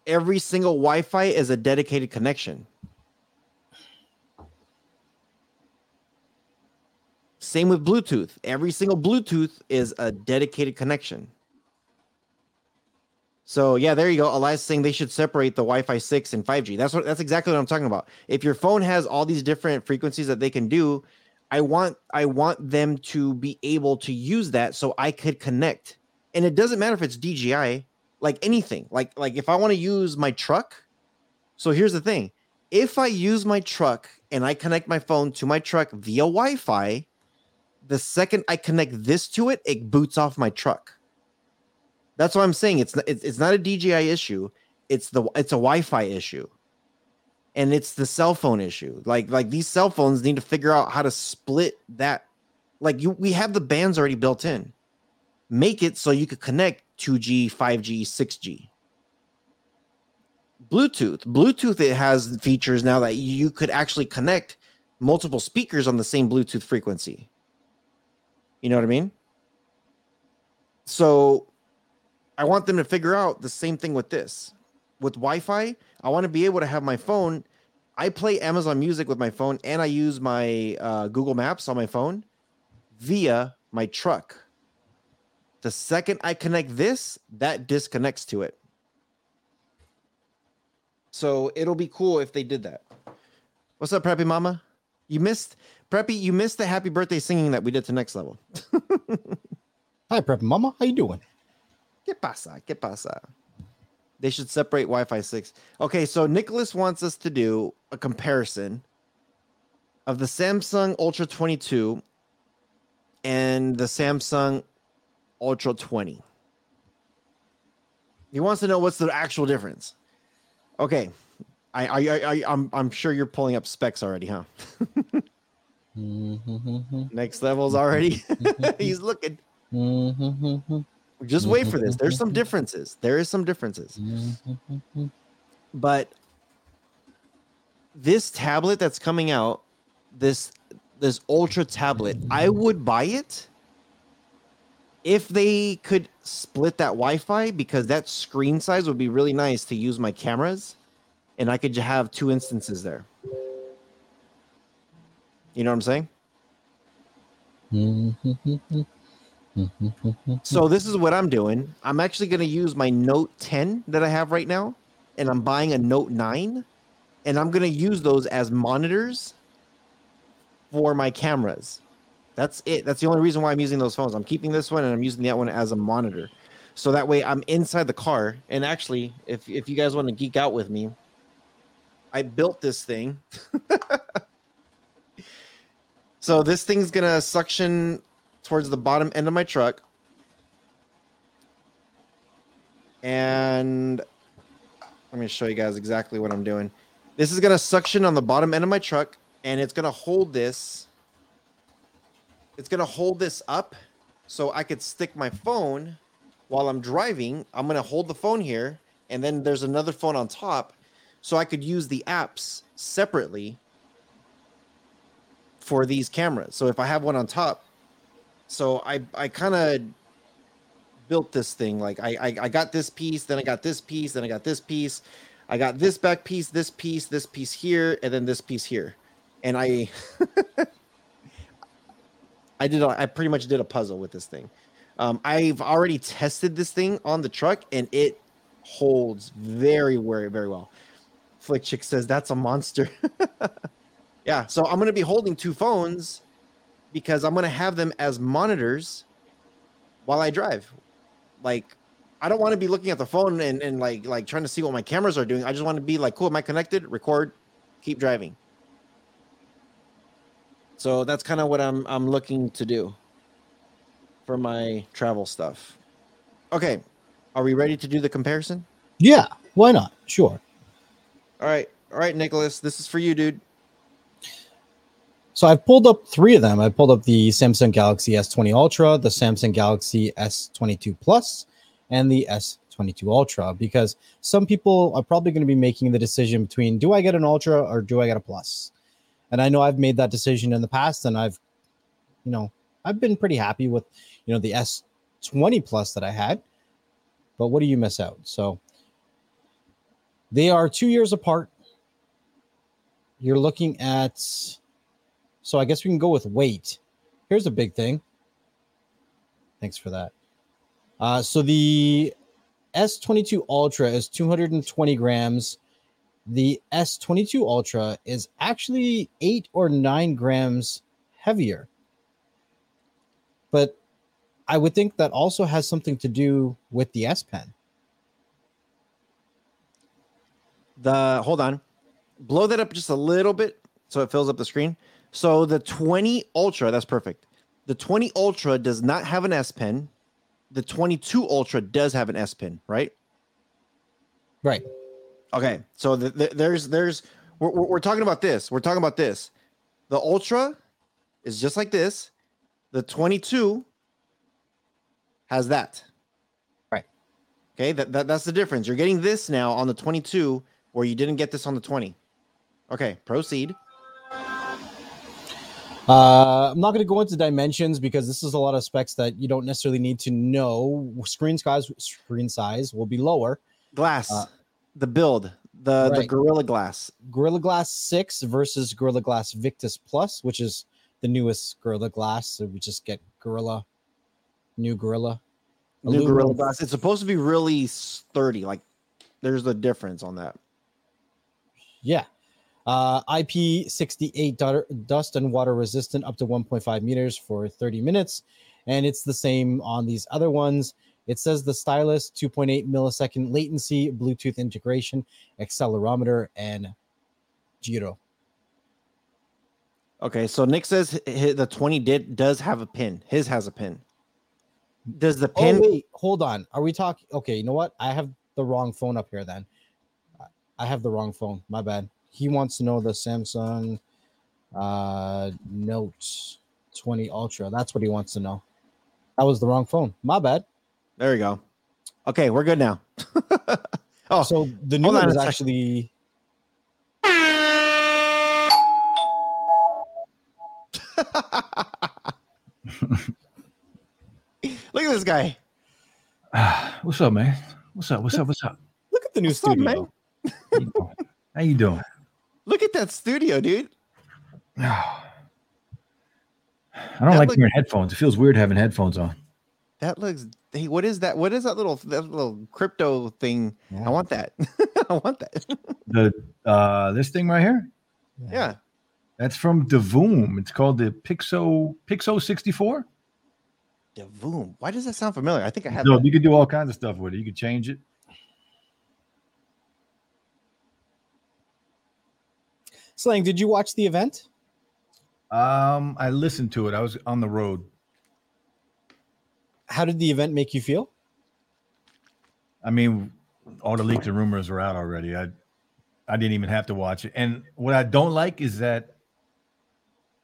every single Wi-Fi is a dedicated connection. Same with Bluetooth. Every single Bluetooth is a dedicated connection. So yeah, there you go. Elias saying they should separate the Wi-Fi 6 and 5G. That's exactly what I'm talking about. If your phone has all these different frequencies that they can do, I want them to be able to use that so I could connect. And it doesn't matter if it's DJI, like anything. Like if I want to use my truck. So here's the thing. If I use my truck and I connect my phone to my truck via Wi-Fi, the second I connect this to it, it boots off my truck. That's what I'm saying. It's not a DJI issue. It's a Wi-Fi issue, and it's the cell phone issue. Like these cell phones need to figure out how to split that. Like we have the bands already built in. Make it so you could connect 2G, 5G, 6G. Bluetooth, it has features now that you could actually connect multiple speakers on the same Bluetooth frequency. You know what I mean? So I want them to figure out the same thing with this. With Wi-Fi, I want to be able to have my phone. I play Amazon Music with my phone, and I use my Google Maps on my phone via my truck. The second I connect this, that disconnects to it. So it'll be cool if they did that. What's up, Preppy Mama? You missed the happy birthday singing that we did to Next Level. Hi, Prep Mama. How you doing? Que pasa? They should separate Wi-Fi 6. Okay, so Nicholas wants us to do a comparison of the Samsung Ultra 22 and the Samsung Ultra 20. He wants to know what's the actual difference. Okay, I'm sure you're pulling up specs already, huh? Next Level's already he's looking. Just wait for this. There is some differences. But this tablet that's coming out, this Ultra tablet, I would buy it if they could split that Wi-Fi, because that screen size would be really nice to use my cameras, and I could have two instances there. You know what I'm saying? So this is what I'm doing. I'm actually going to use my Note 10 that I have right now, and I'm buying a Note 9, and I'm going to use those as monitors for my cameras. That's it. That's the only reason why I'm using those phones. I'm keeping this one, and I'm using that one as a monitor. So that way I'm inside the car. And actually, if you guys want to geek out with me, I built this thing. So this thing's going to suction towards the bottom end of my truck. And Let me show you guys exactly what I'm doing. This is going to suction on the bottom end of my truck, and it's going to hold this. It's going to hold this up so I could stick my phone while I'm driving. I'm going to hold the phone here, and then there's another phone on top, so I could use the apps separately for these cameras. So if I have one on top, so I kind of built this thing. Like I got this piece, then I got this piece, then I got this piece. I got this back piece, this piece, this piece here, and then this piece here. And I I pretty much did a puzzle with this thing. I've already tested this thing on the truck, and it holds very, very, very well. Flick Chick says that's a monster. Yeah, so I'm going to be holding two phones because I'm going to have them as monitors while I drive. Like, I don't want to be looking at the phone and like trying to see what my cameras are doing. I just want to be like, cool, am I connected? Record, keep driving. So that's kind of what I'm looking to do for my travel stuff. Okay, are we ready to do the comparison? Yeah, why not? Sure. All right, Nicholas, this is for you, dude. So I've pulled up three of them. I pulled up the Samsung Galaxy S20 Ultra, the Samsung Galaxy S22 Plus, and the S22 Ultra, because some people are probably going to be making the decision between, do I get an Ultra or do I get a Plus? And I know I've made that decision in the past, and I've been pretty happy with, the S20 Plus that I had, but what do you miss out? So they are 2 years apart. You're looking at, so I guess we can go with weight. Here's a big thing. Thanks for that. So the S22 Ultra is 220 grams. The S22 Ultra is actually 8 or 9 grams heavier. But I would think that also has something to do with the S Pen. Hold on. Blow that up just a little bit so it fills up the screen. So the 20 Ultra, that's perfect. The 20 Ultra does not have an S Pen. The 22 Ultra does have an S Pen, right? Right. Okay. So we're talking about this. We're talking about this. The Ultra is just like this. The 22 has that. Right. Okay. That's the difference. You're getting this now on the 22 where you didn't get this on the 20. Okay. Proceed. I'm not going to go into dimensions because this is a lot of specs that you don't necessarily need to know. Screen size will be lower. Glass, the build, the Gorilla Glass. Gorilla Glass 6 versus Gorilla Glass Victus Plus, which is the newest Gorilla Glass. So we just get new Gorilla Glass. It's supposed to be really sturdy. Like, there's a difference on that. Yeah. IP68 dust and water resistant up to 1.5 meters for 30 minutes. And it's the same on these other ones. It says the stylus, 2.8 millisecond latency, Bluetooth integration, accelerometer, and gyro. Okay, so Nick says the 20 does have a pin. His has a pin. Does the pin... Oh, wait, hold on. Are we talking... Okay, you know what? I have the wrong phone up here then. I have the wrong phone. My bad. He wants to know the Samsung Note 20 Ultra. That's what he wants to know. That was the wrong phone. My bad. There you go. Okay, we're good now. Oh, so the new one is actually... Look at this guy. What's up, man? What's up? Look at the new studio. Up, man? How you doing? Look at that studio, dude. Wearing headphones. It feels weird having headphones on. That looks... Hey, what is that? What is that little crypto thing? Yeah. I want that. This thing right here? Yeah. That's from Davoom. It's called the Pixo 64. Davoom. Why does that sound familiar? I think I have... No, you could do all kinds of stuff with it. You could change it. Slang, did you watch the event? I listened to it. I was on the road. How did the event make you feel? I mean, all the leaks and rumors were out already. I didn't even have to watch it. And what I don't like is that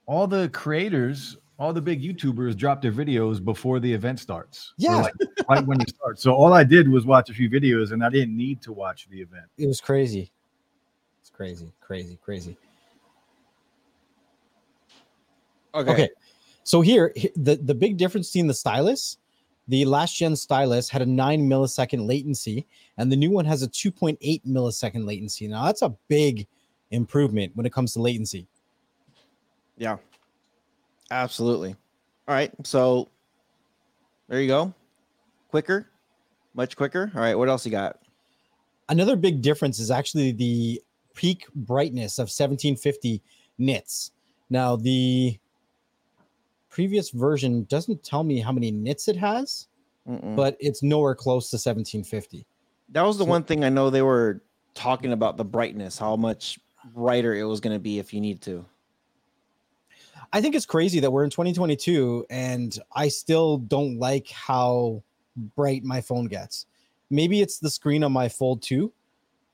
all the creators, all the big YouTubers drop their videos before the event starts. Yeah. Like, right when it starts. So all I did was watch a few videos and I didn't need to watch the event. It was crazy. It's crazy. Okay. So here, the big difference between the stylus, the last gen stylus had a 9 millisecond latency and the new one has a 2.8 millisecond latency. Now that's a big improvement when it comes to latency. Yeah, absolutely. All right. So there you go. Quicker, much quicker. All right. What else you got? Another big difference is actually the peak brightness of 1750 nits. Now the previous version doesn't tell me how many nits it has, but it's nowhere close to 1750. That was the one thing I know they were talking about, the brightness, how much brighter it was going to be if you need to. I think it's crazy that we're in 2022 and I still don't like how bright my phone gets. Maybe it's the screen on my Fold 2,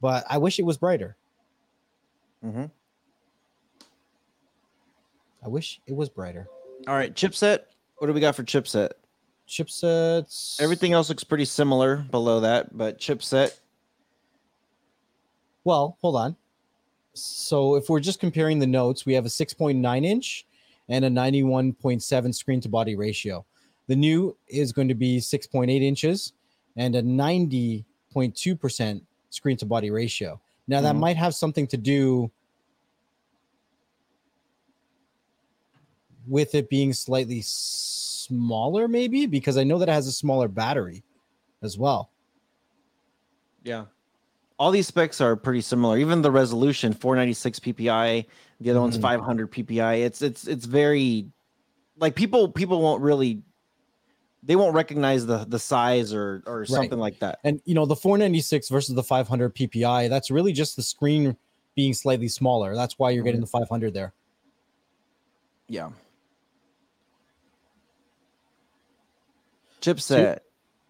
but I wish it was brighter. All right, chipset. What do we got for chipset? Chipsets. Everything else looks pretty similar below that, but chipset. Well, hold on. So if we're just comparing the notes, we have a 6.9 inch and a 91.7 screen to body ratio. The new is going to be 6.8 inches and a 90.2% screen to body ratio. Now that might have something to do with it being slightly smaller, maybe, because I know that it has a smaller battery as well. Yeah. All these specs are pretty similar. Even the resolution, 496 PPI, the other one's 500 PPI. It's very like people won't really, they won't recognize the size or something like that. And you know, the 496 versus the 500 PPI, that's really just the screen being slightly smaller. That's why you're getting the 500 there. Yeah. Chipset.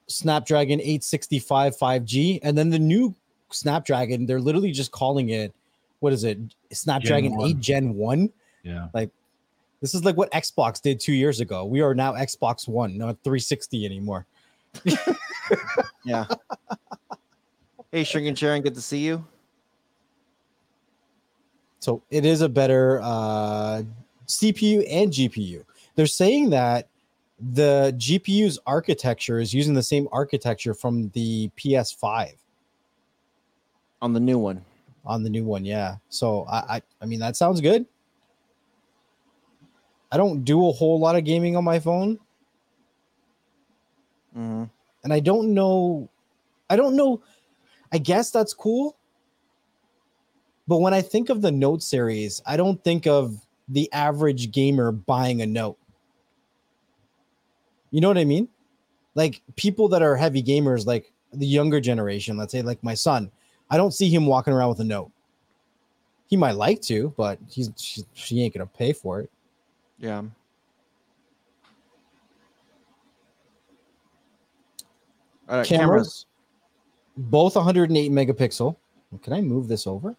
Snapdragon 865 5G, and then the new Snapdragon, they're literally just calling it, what is it, Snapdragon 8 Gen 1? Yeah. Like, this is like what Xbox did 2 years ago. We are now Xbox One, not 360 anymore. Yeah. Hey, Shrink and Sharon, good to see you. So it is a better CPU and GPU. They're saying that the GPU's architecture is using the same architecture from the PS5. On the new one. On the new one, yeah. So, I mean, that sounds good. I don't do a whole lot of gaming on my phone. And I don't know. I guess that's cool. But when I think of the Note series, I don't think of the average gamer buying a Note. You know what I mean? Like, people that are heavy gamers, like the younger generation, let's say like my son, I don't see him walking around with a Note. He might like to, but she ain't gonna pay for it. Yeah. All right, cameras, both 108 megapixel. Can I move this over?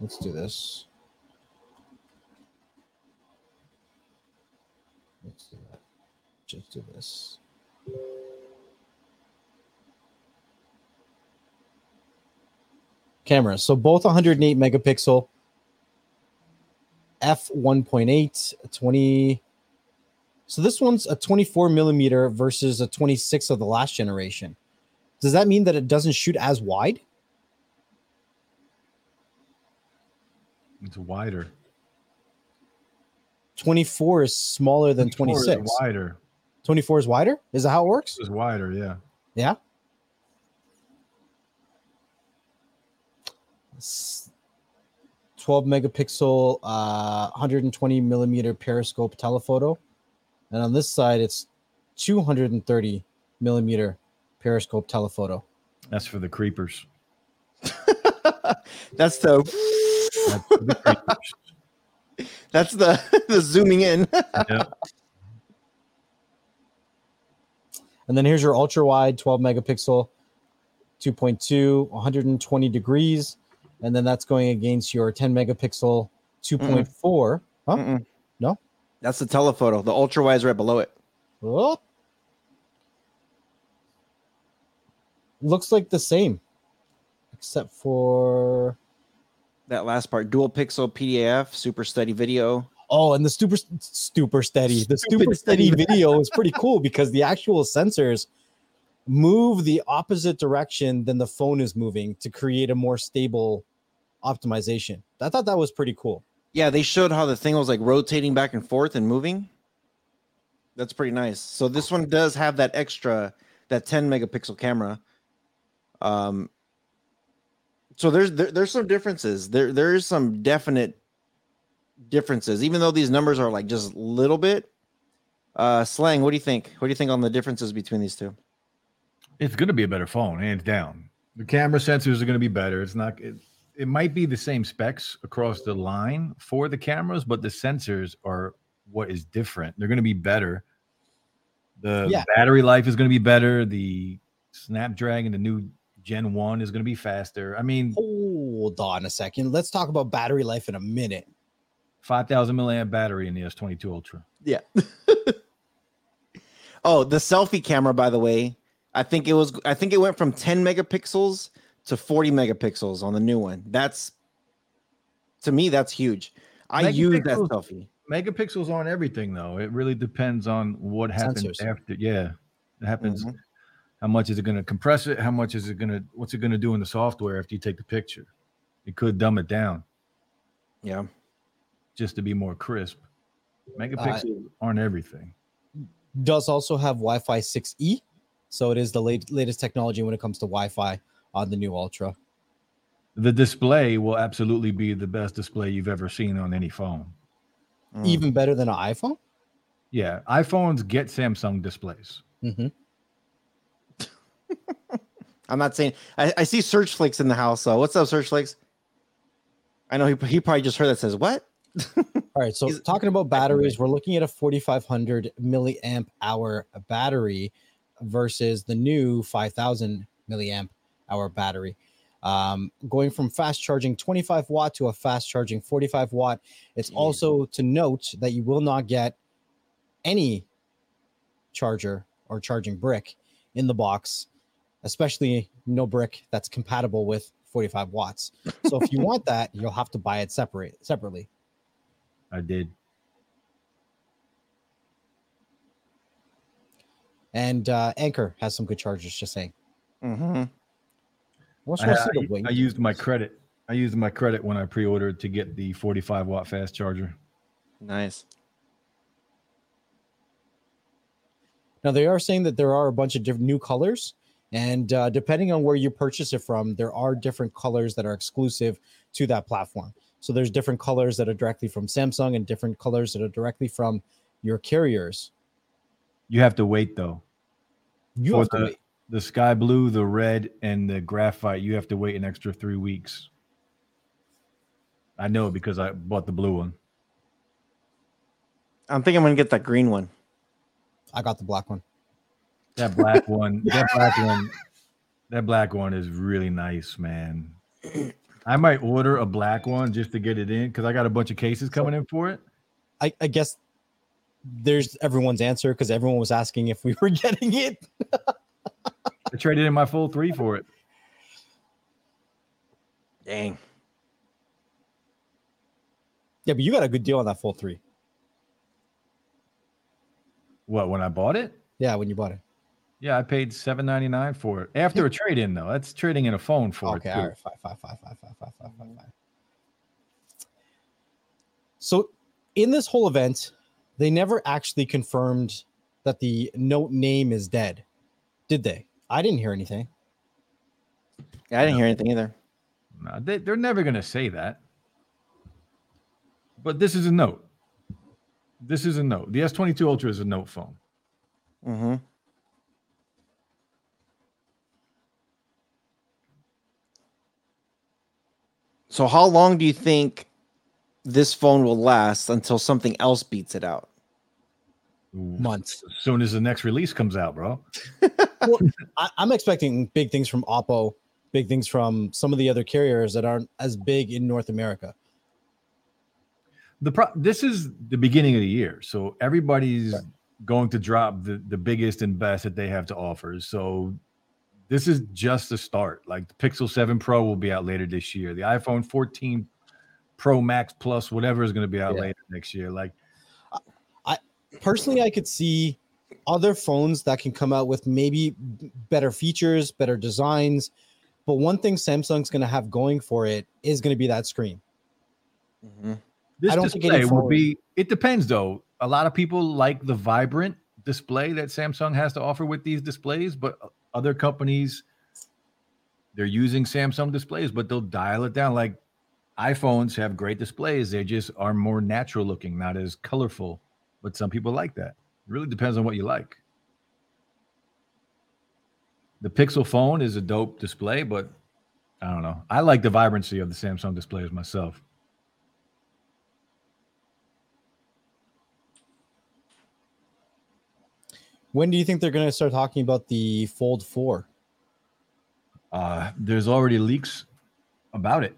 Let's do this. Let's do that. Just do this. Cameras. So both 108 megapixel, f1.8, 20. So this one's a 24 millimeter versus a 26 of the last generation. Does that mean that it doesn't shoot as wide? It's wider. 24 is smaller than 26. Is wider. 24 is wider? Is that how it works? It's wider, yeah. Yeah. It's 12 megapixel, 120 millimeter periscope telephoto. And on this side, it's 230 millimeter periscope telephoto. That's for the creepers. That's so. That's for the creepers. That's the zooming in. Yeah. And then here's your ultra wide 12 megapixel 2.2 120 degrees. And then that's going against your 10 megapixel 2.4. Mm-mm. Huh? Mm-mm. No, that's the telephoto. The ultra wide is right below it. Oh. Looks like the same, except for that last part. Dual pixel PDF, super steady video. Oh, and the super steady video is pretty cool because the actual sensors move the opposite direction than the phone is moving to create a more stable optimization. I thought that was pretty cool. Yeah, they showed how the thing was like rotating back and forth and moving. That's pretty nice. So this one does have that extra, that 10 megapixel camera. So there's some differences. There's some definite differences, even though these numbers are like just a little bit. Slang, what do you think? What do you think on the differences between these two? It's going to be a better phone, hands down. The camera sensors are going to be better. It's not. It might be the same specs across the line for the cameras, but the sensors are what is different. They're going to be better. The battery life is going to be better. The Snapdragon, the new Gen 1 is going to be faster. I mean, hold on a second. Let's talk about battery life in a minute. 5,000 milliamp battery in the S22 Ultra. Yeah. Oh, the selfie camera, by the way, I think it went from 10 megapixels to 40 megapixels on the new one. That's, to me, that's huge. I use that selfie. Megapixels aren't everything, though. It really depends on what happens after. Yeah, it happens. Mm-hmm. How much is it going to compress it? How much is it going to? What's it going to do in the software after you take the picture? It could dumb it down. Yeah, just to be more crisp. Megapixels aren't everything. Does also have Wi-Fi 6E, so it is the latest technology when it comes to Wi-Fi on the new Ultra. The display will absolutely be the best display you've ever seen on any phone. Even better than an iPhone? Yeah, iPhones get Samsung displays. Mm-hmm. I'm not saying I see Search Flakes in the house. So what's up, Search Flakes? I know he probably just heard that says what? All right, so talking about batteries, we're looking at a 4,500 milliamp hour battery versus the new 5,000 milliamp hour battery. Going from fast charging 25 watt to a fast charging 45 watt. It's also to note that you will not get any charger or charging brick in the box, especially no brick that's compatible with 45 watts. So if you want that, you'll have to buy it separately. I did. And Anker has some good chargers, just saying. Mm-hmm. I used my credit. I used my credit when I pre-ordered to get the 45 watt fast charger. Nice. Now they are saying that there are a bunch of different new colors, and depending on where you purchase it from, there are different colors that are exclusive to that platform. So there's different colors that are directly from Samsung and different colors that are directly from your carriers. You have to wait though. You have to wait. The sky blue, the red, and the graphite, you have to wait an extra 3 weeks. I know because I bought the blue one. I'm thinking I'm going to get that green one. I got the black one. That black one. That black one is really nice, man. I might order a black one just to get it in because I got a bunch of cases coming in for it. I guess there's everyone's answer because everyone was asking if we were getting it. I traded in my Fold 3 for it. Dang. Yeah, but you got a good deal on that Fold 3. What, when I bought it? Yeah, when you bought it. Yeah, I paid $7.99 for it. After a trade-in, though. That's trading in a phone for it. Okay, all right. Five. So in this whole event, they never actually confirmed that the Note name is dead. Did they? I didn't hear anything. Yeah, I didn't hear anything either. No, they're never going to say that. But this is a Note. This is a Note. The S22 Ultra is a Note phone. Mm-hmm. So how long do you think this phone will last until something else beats it out? months. As soon as the next release comes out, bro. Well, I'm expecting big things from Oppo, big things from some of the other carriers that aren't as big in North America. This is the beginning of the year, so everybody's going to drop the biggest and best that they have to offer. So this is just the start. Like the Pixel 7 Pro will be out later this year. The iPhone 14 Pro Max Plus, whatever, is going to be out later next year. Like, I could see other phones that can come out with maybe better features, better designs. But one thing Samsung's going to have going for it is going to be that screen. Mm-hmm. This I don't display think it will be. It depends, though. A lot of people like the vibrant display that Samsung has to offer with these displays, but other companies, they're using Samsung displays, but they'll dial it down. Like iPhones have great displays; they just are more natural looking, not as colorful. But some people like that. It really depends on what you like. The Pixel phone is a dope display, but I don't know. I like the vibrancy of the Samsung displays myself. When do you think they're going to start talking about the Fold 4? There's already leaks about it.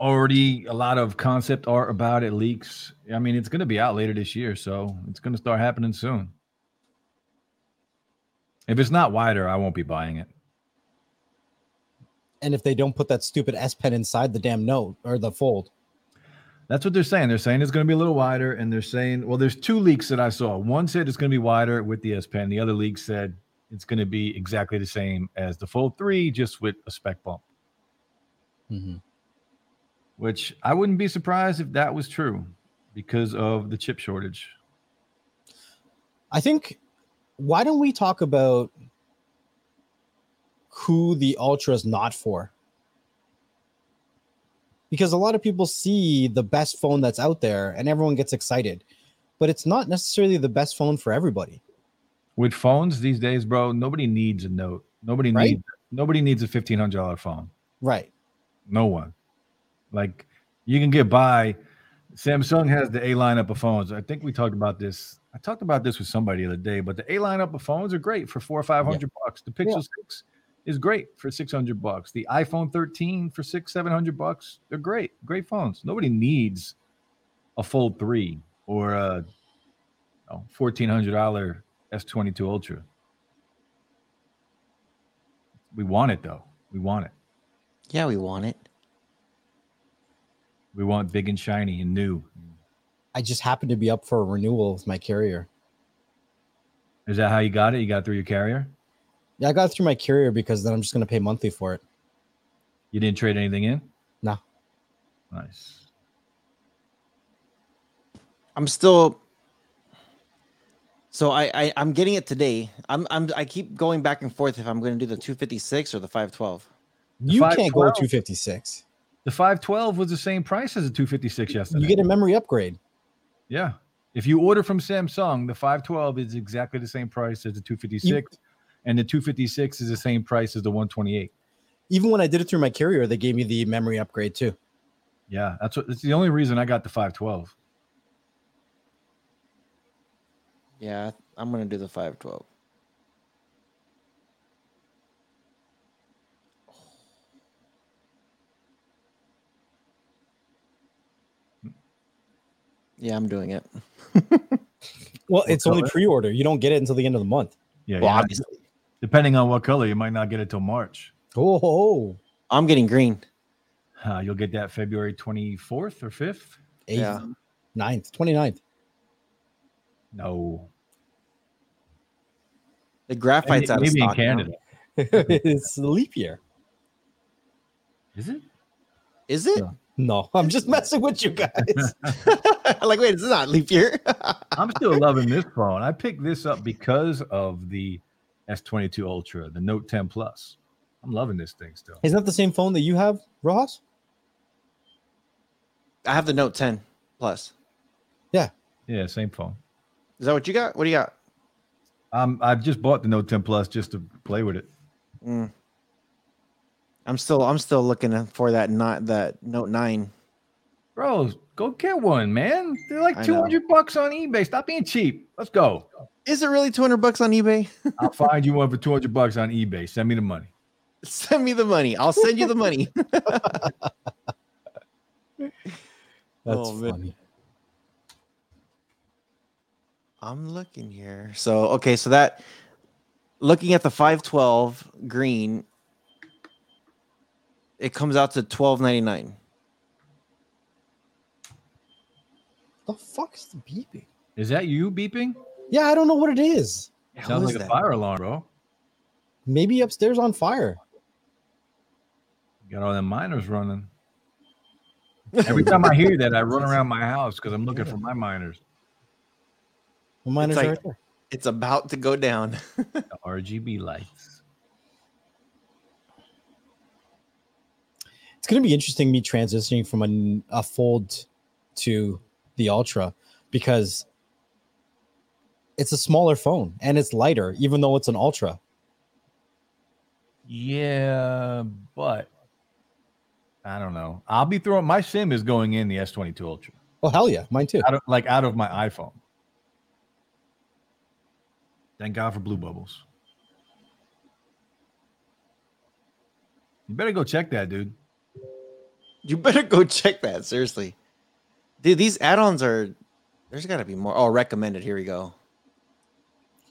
Already a lot of concept art about it, leaks. I mean, it's going to be out later this year, so it's going to start happening soon. If it's not wider, I won't be buying it. And if they don't put that stupid S Pen inside the damn Note or the Fold. That's what they're saying. They're saying it's going to be a little wider, and they're saying, well, there's two leaks that I saw. One said it's going to be wider with the S Pen. The other leak said it's going to be exactly the same as the Fold 3, just with a spec bump. Mm-hmm. Which I wouldn't be surprised if that was true because of the chip shortage. I think, why don't we talk about who the Ultra is not for? Because a lot of people see the best phone that's out there and everyone gets excited, but it's not necessarily the best phone for everybody. With phones these days, bro, nobody needs a Note. Nobody needs a $1,500 phone. Right. No one. Like you can get by. Samsung has the A lineup of phones. I think we talked about this. I talked about this with somebody the other day, but the A lineup of phones are great for $400 or $500. The Pixel 6 is great for $600. The iPhone 13 for $600-$700. They're great phones. Nobody needs a Fold 3 or a $1,400 S22 Ultra. We want it though. We want it. Yeah, we want it. We want big and shiny and new. I just happened to be up for a renewal with my carrier. Is that how you got it? You got it through your carrier? Yeah, I got it through my carrier because then I'm just going to pay monthly for it. You didn't trade anything in? No. Nice. I'm still. So I'm getting it today. I keep going back and forth if I'm going to do the 256 or the 512. You can't go 256. The 512 was the same price as the 256 yesterday. You get a memory upgrade. Yeah. If you order from Samsung, the 512 is exactly the same price as the 256, and the 256 is the same price as the 128. Even when I did it through my carrier, they gave me the memory upgrade too. Yeah, that's the only reason I got the 512. Yeah, I'm going to do the 512. Yeah, I'm doing it. Well, it's only pre-order. You don't get it until the end of the month. Yeah, well, obviously. Depending on what color, you might not get it till March. Oh, I'm getting green. You'll get that February 24th or 5th? 8th, yeah. 9th, 29th. No. The graphite's out of stock. Maybe in Canada. It's a leap year. Is it? Is it? Yeah. No, I'm just messing with you guys. Like, wait, this is not leap year. I'm still loving this phone. I picked this up because of the S22 Ultra, the Note 10 Plus. I'm loving this thing still. Isn't that the same phone that you have, Rojas? I have the Note 10 Plus. Yeah. Yeah, same phone. Is that what you got? What do you got? I've just bought the Note 10 Plus just to play with it. Mm. I'm still looking for that Note 9. Bro, Go get one, man. They're like $200 on eBay. Stop being cheap. Let's go. Is it really $200 on eBay? I'll find you one for $200 on eBay. Send me the money. Send me the money. I'll send you the money. That's funny. I'm looking here. So, okay. So that looking at the 512 green, it comes out to $12.99. The fuck is the beeping? Is that you beeping? Yeah, I don't know what it is. It sounds like a fire alarm, bro. Maybe upstairs on fire. You got all them miners running. Every time I hear that, I run around my house because I'm looking for my miners. Well, miners are right there. It's about to go down. The RGB lights. It's going to be interesting me transitioning from a Fold to the Ultra because it's a smaller phone and it's lighter, even though it's an Ultra. Yeah, but I don't know. I'll be throwing my SIM is going in the S22 Ultra. Oh, hell yeah. Mine too. Out of my iPhone. Thank God for Blue Bubbles. You better go check that, dude. You better go check that. Seriously. Dude, these add-ons are... There's got to be more. Oh, recommended. Here we go.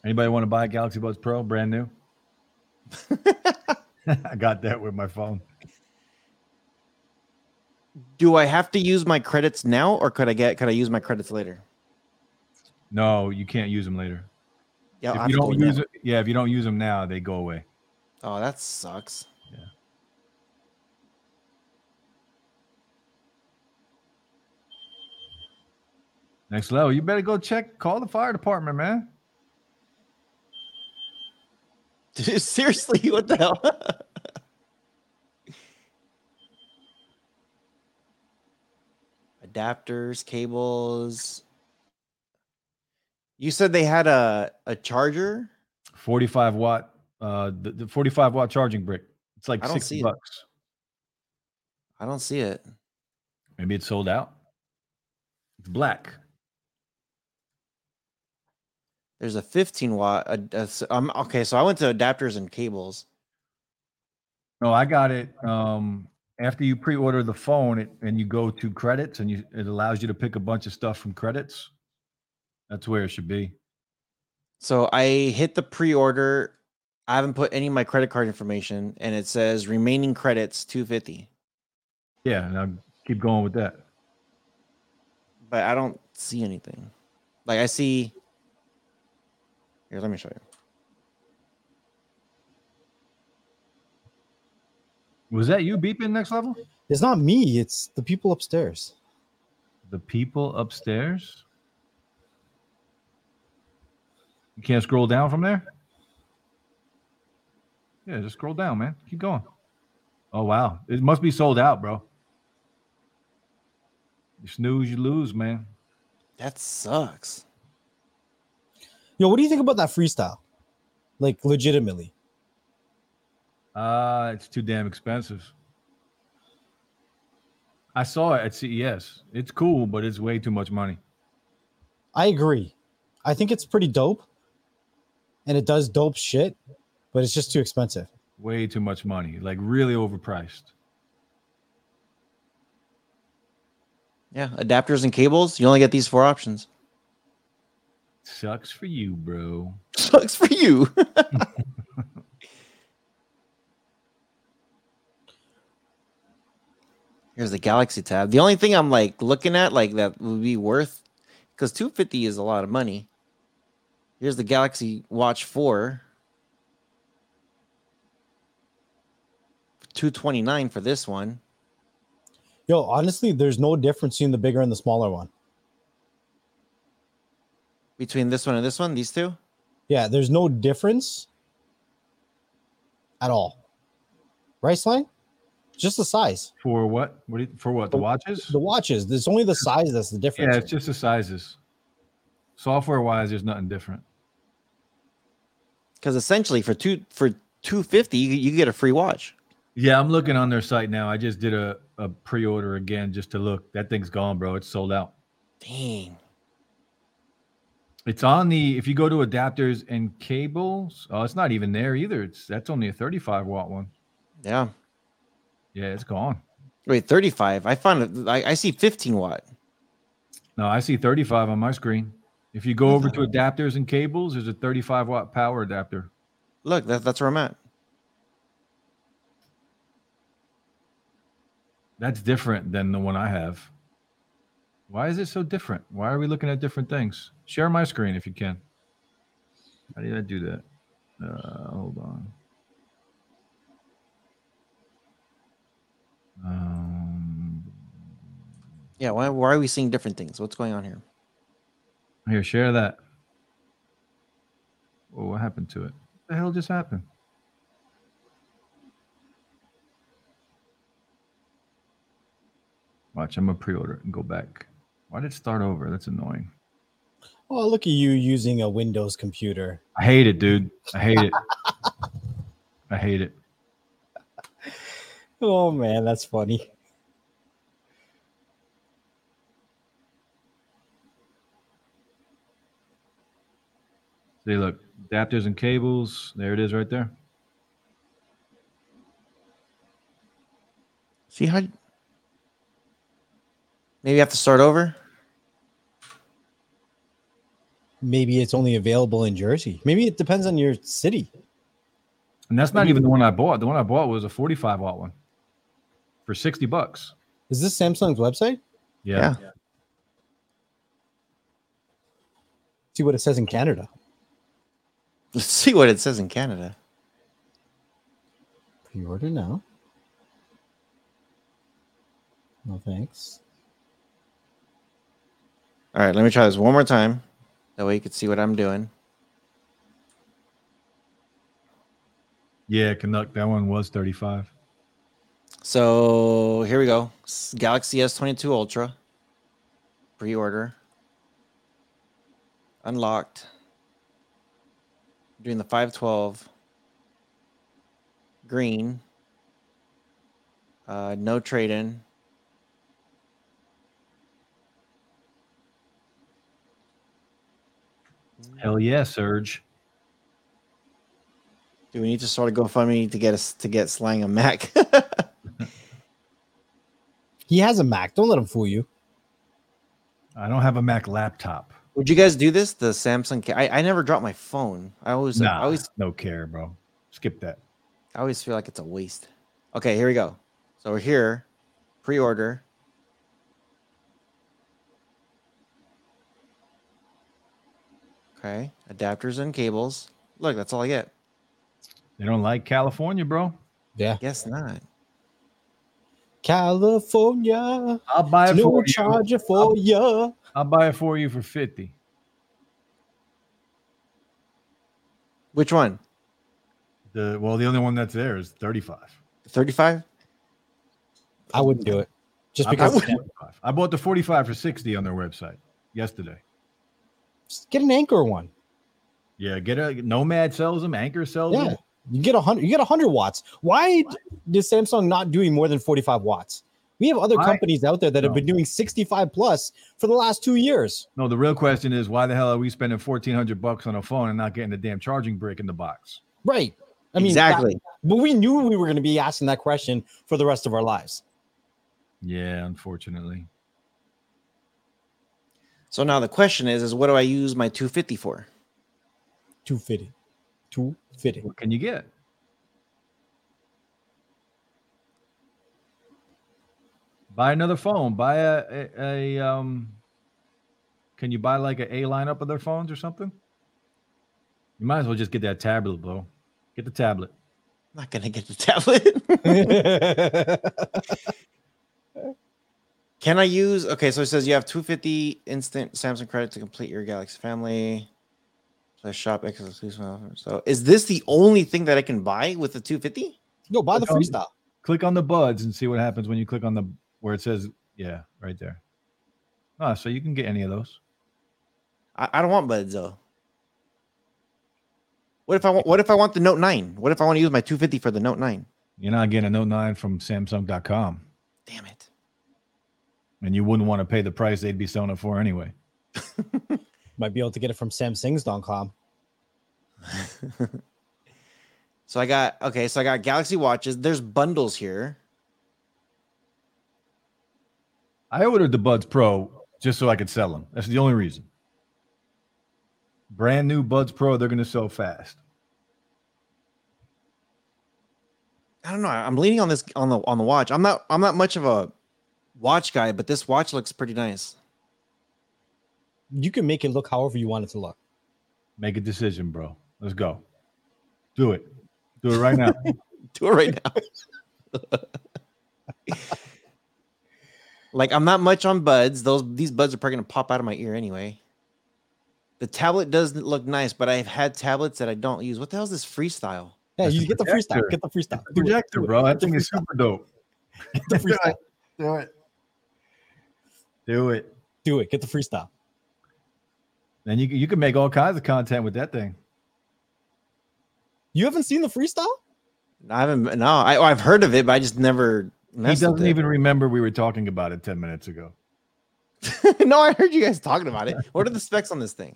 Anybody want to buy a Galaxy Buds Pro? Brand new? I got that with my phone. Do I have to use my credits now, or could I use my credits later? No, you can't use them later. Yeah, if you don't use them now, they go away. Oh, that sucks. Yeah. Next level. You better go check. Call the fire department, man. Dude, seriously, what the hell? Adapters, cables. You said they had a charger? 45-watt. The 45-watt charging brick. It's like $60. I don't see it. Maybe it's sold out. It's black. There's a 15-watt. Okay, so I went to adapters and cables. No, I got it. After you pre-order the phone and you go to credits, and it allows you to pick a bunch of stuff from credits. That's where it should be. So I hit the pre-order. I haven't put any of my credit card information, and it says remaining credits $250. Yeah, and I'll keep going with that. But I don't see anything. Like I see... Here, let me show you. Was that you beeping, Next Level? It's not me. It's the people upstairs. The people upstairs? You can't scroll down from there? Yeah, just scroll down, man. Keep going. Oh, wow. It must be sold out, bro. You snooze, you lose, man. That sucks. Yo, what do you think about that Freestyle? Like, legitimately. It's too damn expensive. I saw it at CES. It's cool, but it's way too much money. I agree. I think it's pretty dope. And it does dope shit, but it's just too expensive. Way too much money. Like, really overpriced. Yeah, adapters and cables. You only get these four options. Sucks for you, bro. Sucks for you. Here's the Galaxy tab. The only thing I'm like looking at like that would be worth, because $250 is a lot of money. Here's the Galaxy Watch 4. $229 for this one. Yo, honestly, there's no difference between the bigger and the smaller one. Between this one and this one, these two? Yeah, there's no difference at all. Right, Slang? Just the size. For what? For what? The watches? The watches. There's only the size that's the difference. Yeah, it's just the sizes. Software-wise, there's nothing different. Because essentially, for $250, you get a free watch. Yeah, I'm looking on their site now. I just did a a pre-order again just to look. That thing's gone, bro. It's sold out. Dang. It's on the, if you go to adapters and cables, oh, it's not even there either. It's, that's only a 35 watt one. Yeah. Yeah, it's gone. Wait, 35. I found it. I see 15 watt. No, I see 35 on my screen. If you go over to adapters and cables, there's a 35 watt power adapter. Look, that's where I'm at. That's different than the one I have. Why is it so different? Why are we looking at different things? Share my screen if you can. How did I do that? Hold on. Yeah, why are we seeing different things? What's going on here? Here, share that. Oh, what happened to it? What the hell just happened? Watch, I'm going to pre-order it and go back. Why did it start over? That's annoying. Oh, look at you using a Windows computer. I hate it, dude. I hate it. I hate it. Oh, man, that's funny. See, look, adapters and cables. There it is right there. See how... Maybe you have to start over. Maybe it's only available in Jersey. Maybe it depends on your city. And that's not even the one I bought. The one I bought was a 45 watt one for $60. Is this Samsung's website? Yeah. See what it says in Canada. Let's see what it says in Canada. Pre-order now. No thanks. All right, let me try this one more time. That way you can see what I'm doing. Yeah, Canuck, that one was 35. So here we go. Galaxy S22 Ultra. Pre-order. Unlocked. Doing the 512. Green. No trade-in. Hell yeah, Serge. Do we need to start a GoFundMe to get Slang a Mac? He has a Mac. Don't let him fool you. I don't have a Mac laptop. Would you guys do this? The Samsung? I never dropped my phone. I always no care, bro. Skip that. I always feel like it's a waste. Okay, here we go. So we're here. Pre-order. Okay, adapters and cables. Look, that's all I get. They don't like California, bro. Yeah. Guess not. California. I'll buy it for you. Charger for you. I'll buy it for you for $50. Which one? The only one that's there is 35. 35? I wouldn't do it. Just because I bought the 45 for 60 on their website yesterday. Get an Anker one. Yeah, get a Nomad sells them. Anker sells them. You get 100. You get 100 watts. Why is Samsung not doing more than 45 watts? We have other companies out there that have been doing 65+ for the last 2 years. No, the real question is why the hell are we spending $1,400 on a phone and not getting the damn charging brick in the box? Right. I mean, exactly. But we knew we were going to be asking that question for the rest of our lives. Yeah, unfortunately. So now the question is what do I use my 250 for? 250. What can you get? Buy another phone. Buy can you buy like an A lineup of their phones or something? You might as well just get that tablet, bro. Get the tablet. I'm not gonna get the tablet. Can I use... Okay, so it says you have 250 instant Samsung credit to complete your Galaxy family. Plus shop exclusive. So is this the only thing that I can buy with the 250? No, buy the Freestyle. Click on the buds and see what happens when you click on the... Where it says... Yeah, right there. Ah, so you can get any of those. I don't want buds, though. What if I want the Note 9? What if I want to use my 250 for the Note 9? You're not getting a Note 9 from Samsung.com. Damn it. And you wouldn't want to pay the price they'd be selling it for anyway. Might be able to get it from samsings.com. So I got Galaxy watches. There's bundles here. I ordered the Buds Pro just so I could sell them. That's the only reason. Brand new Buds Pro, they're going to sell fast. I don't know. I'm leaning on this on the watch. I'm not much of a watch guy, but this watch looks pretty nice. You can make it look however you want it to look. Make a decision, bro. Let's go. Do it. Do it right now. Do it right now. Like, I'm not much on buds. These buds are probably going to pop out of my ear anyway. The tablet does look nice, but I've had tablets that I don't use. What the hell is this Freestyle? Yeah, that's you get the Freestyle. Get the Freestyle. The projector, bro. That thing is super dope. Get the Freestyle. Do it. Do it. Do it. Get the Freestyle. Then you can make all kinds of content with that thing. You haven't seen the Freestyle? I haven't. No, I've heard of it, but I just never. He doesn't even remember we were talking about it 10 minutes ago. No, I heard you guys talking about it. What are the specs on this thing?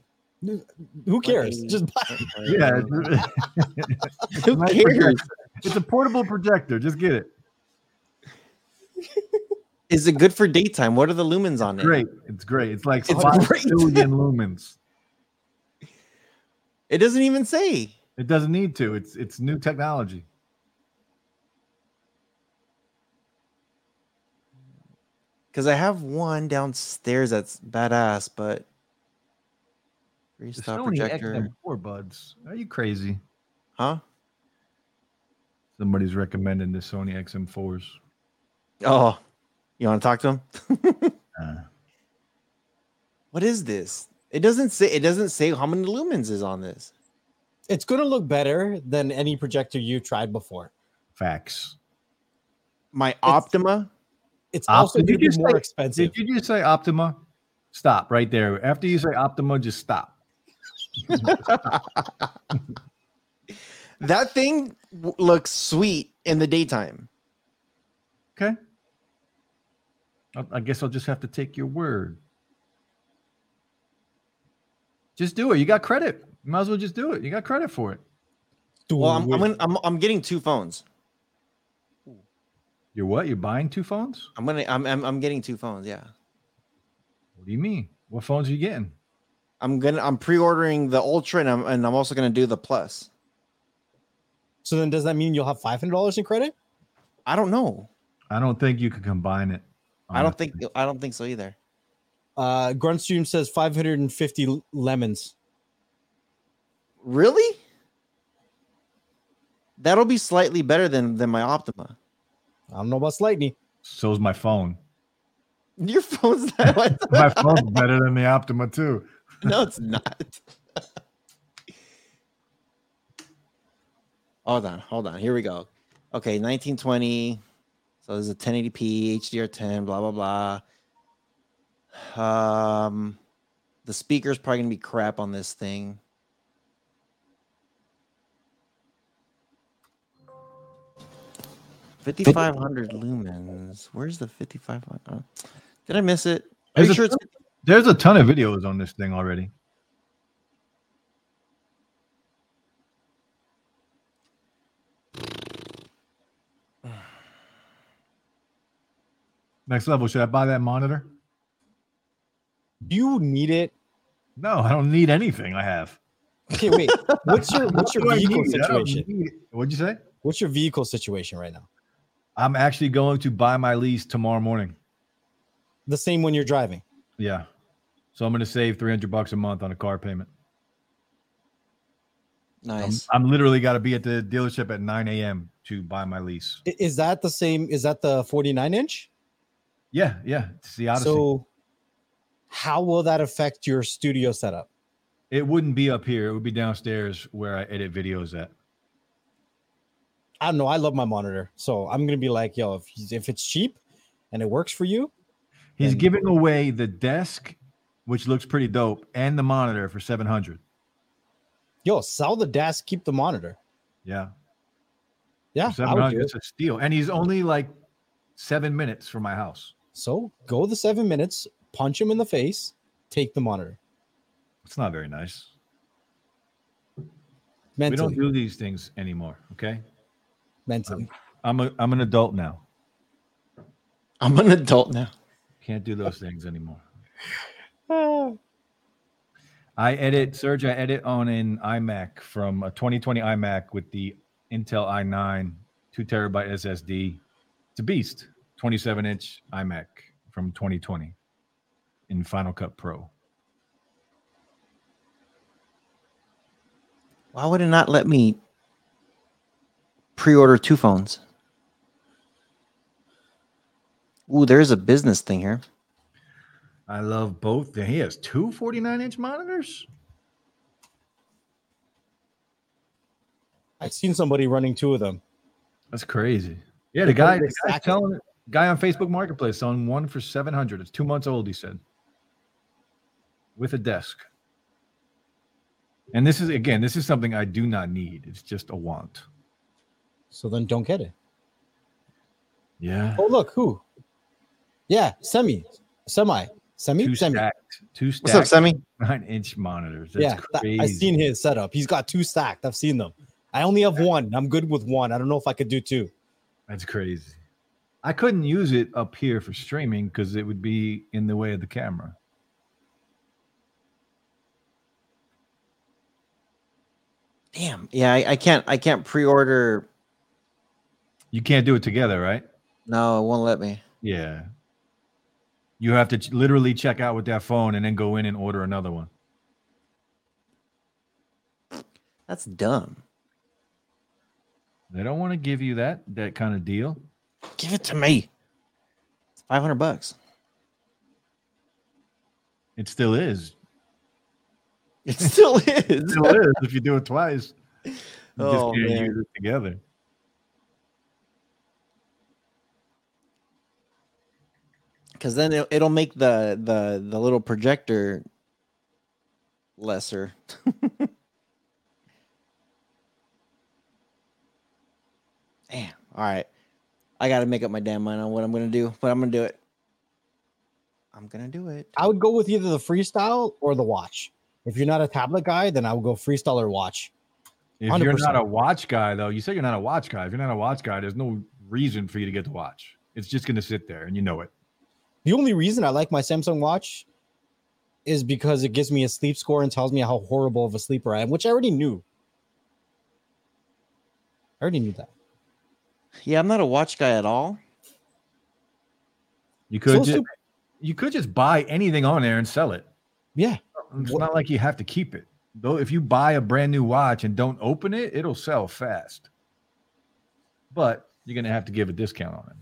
Who cares? Just buy it. Yeah. Who cares? It's a portable projector. Just get it. Is it good for daytime? What are the lumens on it? Great. It's great. It's like 5 million lumens. It doesn't even say. It doesn't need to. It's new technology. Because I have one downstairs that's badass, but Freestyle projector. XM4 buds. Are you crazy? Huh? Somebody's recommending the Sony XM4s. Oh, you want to talk to him? What is this? It doesn't say how many lumens is on this. It's going to look better than any projector you tried before. Facts. My Optoma. It's also going to be more expensive. Did you just say Optoma? Stop right there. After you say Optoma, just stop. That thing looks sweet in the daytime. Okay. I guess I'll just have to take your word. Just do it. You got credit. You might as well just do it. You got credit for it. Well, I'm getting two phones. You're what? You're buying two phones? I'm getting two phones. Yeah. What do you mean? What phones are you getting? I'm pre-ordering the Ultra and I'm also gonna do the Plus. So then, does that mean you'll have $500 in credit? I don't know. I don't think you can combine it. Honestly. I don't think so either. Grunt Stream says 550 lemons. Really? That'll be slightly better than my Optima. I don't know about slightly. So is my phone. Your phone's not like that. My phone's better than the Optima too. No, it's not. Hold on. Here we go. Okay, 1920. So this is a 1080p HDR10. Blah blah blah. The speaker's probably gonna be crap on this thing. $5,500 lumens. Where's the 5,500? Did I miss it? There's a ton of videos on this thing already. Next level. Should I buy that monitor? Do you need it? No, I don't need anything I have. Okay, wait. What's your vehicle situation? What'd you say? What's your vehicle situation right now? I'm actually going to buy my lease tomorrow morning. The same when you're driving. Yeah. So I'm going to save $300 a month on a car payment. Nice. I'm literally got to be at the dealership at 9 a.m. to buy my lease. Is that the same? Is that the 49 inch? Yeah. Yeah. It's the Odyssey. So how will that affect your studio setup? It wouldn't be up here. It would be downstairs where I edit videos at. I don't know. I love my monitor. So I'm going to be like, yo, if it's cheap and it works for you. He's giving away the desk, which looks pretty dope, and the monitor for $700. Yo, sell the desk, keep the monitor. Yeah. Yeah. $700, it's a steal. And he's only like 7 minutes from my house. So go the 7 minutes, punch him in the face, take the monitor. It's not very nice. Mentally. We don't do these things anymore, okay? Mentally. I'm an adult now. I'm an adult now. Can't do those things anymore. I edit on an iMac from a 2020 iMac with the Intel i9, 2 terabyte SSD. It's a beast. 27-inch iMac from 2020 in Final Cut Pro. Why would it not let me pre-order two phones? Ooh, there's a business thing here. I love both. He has two 49-inch monitors? I've seen somebody running two of them. That's crazy. Yeah, the guy on Facebook Marketplace selling one for $700. It's 2 months old, he said, with a desk. And this is something I do not need. It's just a want. So then don't get it. Yeah. Oh, look, who? Yeah, Semi. Two stacked. What's up, Semi? 9-inch monitors. That's crazy. I've seen his setup. He's got two stacked. I've seen them. I only have one. I'm good with one. I don't know if I could do two. That's crazy. I couldn't use it up here for streaming because it would be in the way of the camera. Damn. Yeah, I can't pre-order. You can't do it together, right? No, it won't let me. Yeah. You have to literally check out with that phone and then go in and order another one. That's dumb. They don't want to give you that kind of deal. Give it to me. It's $500. It still is. It still is. It still is. If you do it twice, you just can't use it together. Because then it'll make the little projector lesser. Damn. All right. I got to make up my damn mind on what I'm going to do, but I'm going to do it. I would go with either the Freestyle or the watch. If you're not a tablet guy, then I would go Freestyle or watch. 100%. If you're not a watch guy, though, you say you're not a watch guy. If you're not a watch guy, there's no reason for you to get the watch. It's just going to sit there, and you know it. The only reason I like my Samsung watch is because it gives me a sleep score and tells me how horrible of a sleeper I am, which I already knew. Yeah, I'm not a watch guy at all. You could just buy anything on there and sell it. Yeah. It's not like you have to keep it. Though if you buy a brand new watch and don't open it, it'll sell fast. But you're going to have to give a discount on it.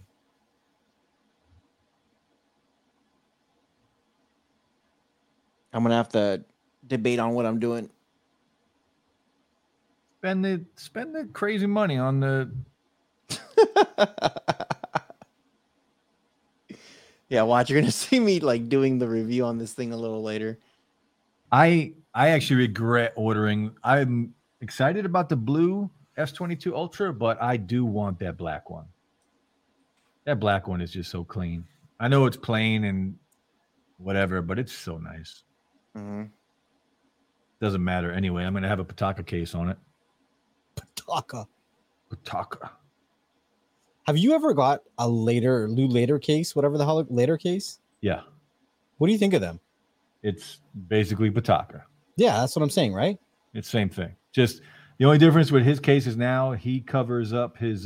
I'm going to have to debate on what I'm doing. Spend the crazy money on the... Yeah, watch. You're going to see me like doing the review on this thing a little later. I actually regret ordering. I'm excited about the blue S22 Ultra, but I do want that black one. That black one is just so clean. I know it's plain and whatever, but it's so nice. Mm-hmm. Doesn't matter anyway. I'm going to have a Pitaka case on it. Pitaka. Have you ever got a later case, whatever the hell, later case? Yeah. What do you think of them? It's basically Pitaka. Yeah, that's what I'm saying, right? It's same thing. Just the only difference with his case is now he covers up his,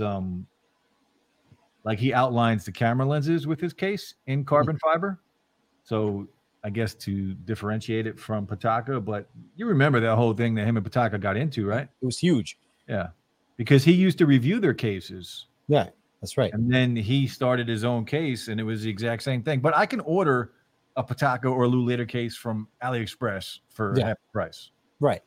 like he outlines the camera lenses with his case in carbon fiber. So I guess to differentiate it from Pitaka, but you remember that whole thing that him and Pitaka got into, right? It was huge. Yeah. Because he used to review their cases. Yeah. That's right. And then he started his own case, and it was the exact same thing. But I can order a Pitaka or a Lulator case from AliExpress for half the price. Right.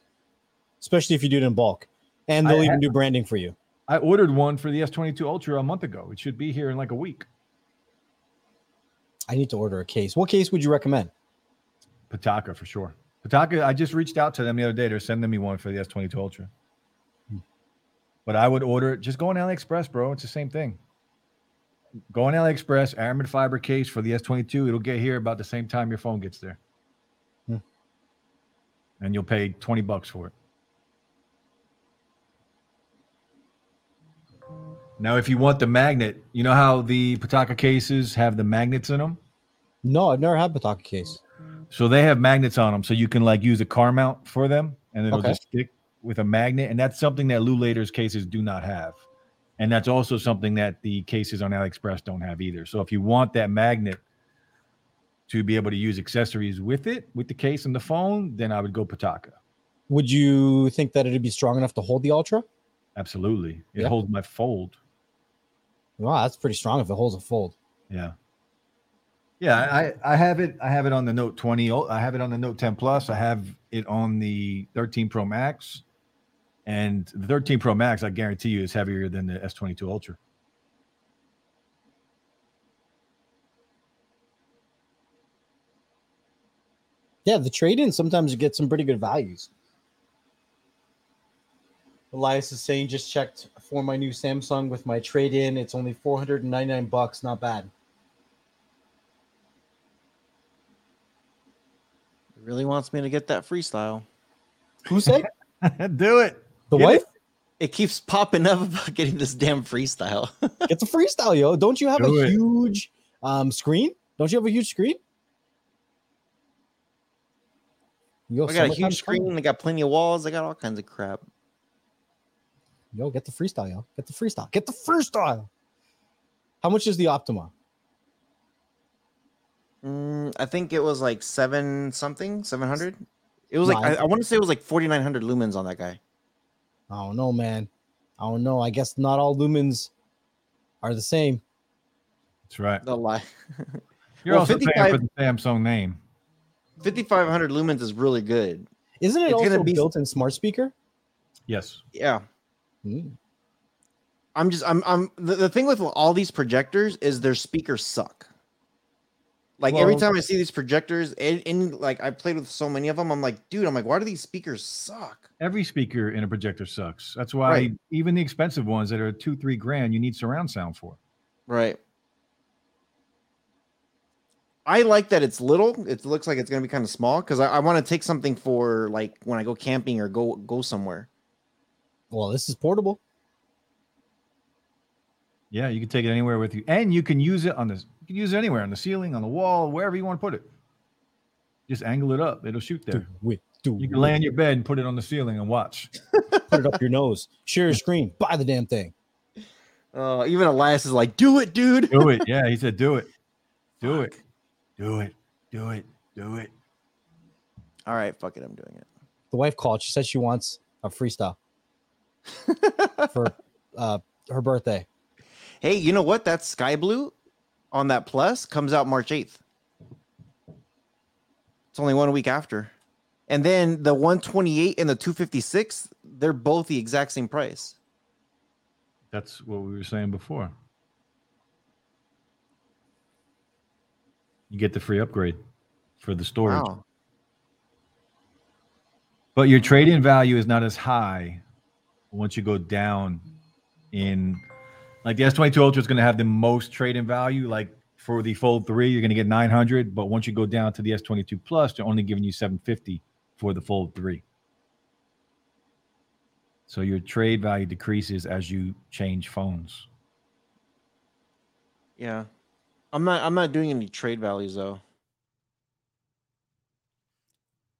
Especially if you do it in bulk. And they'll even do branding for you. I ordered one for the S22 Ultra a month ago. It should be here in like a week. I need to order a case. What case would you recommend? Pitaka for sure. Pitaka, I just reached out to them the other day. They're sending me one for the S22 Ultra. But I would order it. Just go on AliExpress, bro. It's the same thing. Go on AliExpress, Aramid fiber case for the S22. It'll get here about the same time your phone gets there. Hmm. And you'll pay $20 for it. Now, if you want the magnet, you know how the Pitaka cases have the magnets in them? No, I've never had a Pitaka case. So they have magnets on them. So you can like use a car mount for them and it'll just stick with a magnet. And that's something that Lulator's cases do not have. And that's also something that the cases on AliExpress don't have either. So if you want that magnet to be able to use accessories with it, with the case and the phone, then I would go Pitaka. Would you think that it'd be strong enough to hold the Ultra? Absolutely. It holds my Fold. Wow, that's pretty strong if it holds a Fold. Yeah. Yeah, I have it. I have it on the Note 20. I have it on the Note 10 Plus. I have it on the 13 Pro Max. And the 13 Pro Max, I guarantee you, is heavier than the S22 Ultra. Yeah, the trade-in, sometimes you get some pretty good values. Elias is saying, just checked for my new Samsung with my trade-in. It's only $499. Not bad. It really wants me to get that Freestyle. Who said? Do it. The wife? It keeps popping up about getting this damn Freestyle. It's a Freestyle, yo. Don't you have huge screen? Don't you have a huge screen? Yo, I got a huge screen. I got plenty of walls. I got all kinds of crap. Yo, get the Freestyle, yo. Get the Freestyle. Get the Freestyle. How much is the Optoma? I think it was like 700. It was like, I want to say it was like 4,900 lumens on that guy. I don't know, man. I don't know. I guess not all lumens are the same. That's right. No lie. You're also paying for the Samsung name. 5,500 lumens is really good. Isn't it also built in smart speaker? Yes. Yeah. The thing with all these projectors is their speakers suck. Like every time I see these projectors and like I played with so many of them, I'm like, why do these speakers suck? Every speaker in a projector sucks. That's why even the expensive ones that are $2,000-3,000, you need surround sound for. Right. I like that it's little. It looks like it's going to be kind of small because I want to take something for like when I go camping or go somewhere. Well, this is portable. Yeah, you can take it anywhere with you, and you can use it on this. You can use it anywhere, on the ceiling, on the wall, wherever you want to put it. Just angle it up; it'll shoot there. You can lay on your bed and put it on the ceiling and watch. Put it up your nose. Share your screen. Buy the damn thing. Even Elias is like, "Do it, dude." Do it. Yeah, he said, "Do it, do it, do it, do it, do it." All right, fuck it, I'm doing it. The wife called. She said she wants a Freestyle for her birthday. Hey, you know what? That sky blue on that Plus comes out March 8th. It's only 1 week after. And then the 128 and the 256, they're both the exact same price. That's what we were saying before. You get the free upgrade for the storage. Wow. But your trade-in value is not as high once you go down in... Like the S22 Ultra is going to have the most trade-in value. Like for the Fold 3, you're going to get $900, but once you go down to the S22 Plus, they're only giving you $750 for the Fold 3. So your trade value decreases as you change phones. Yeah, I'm not doing any trade values though.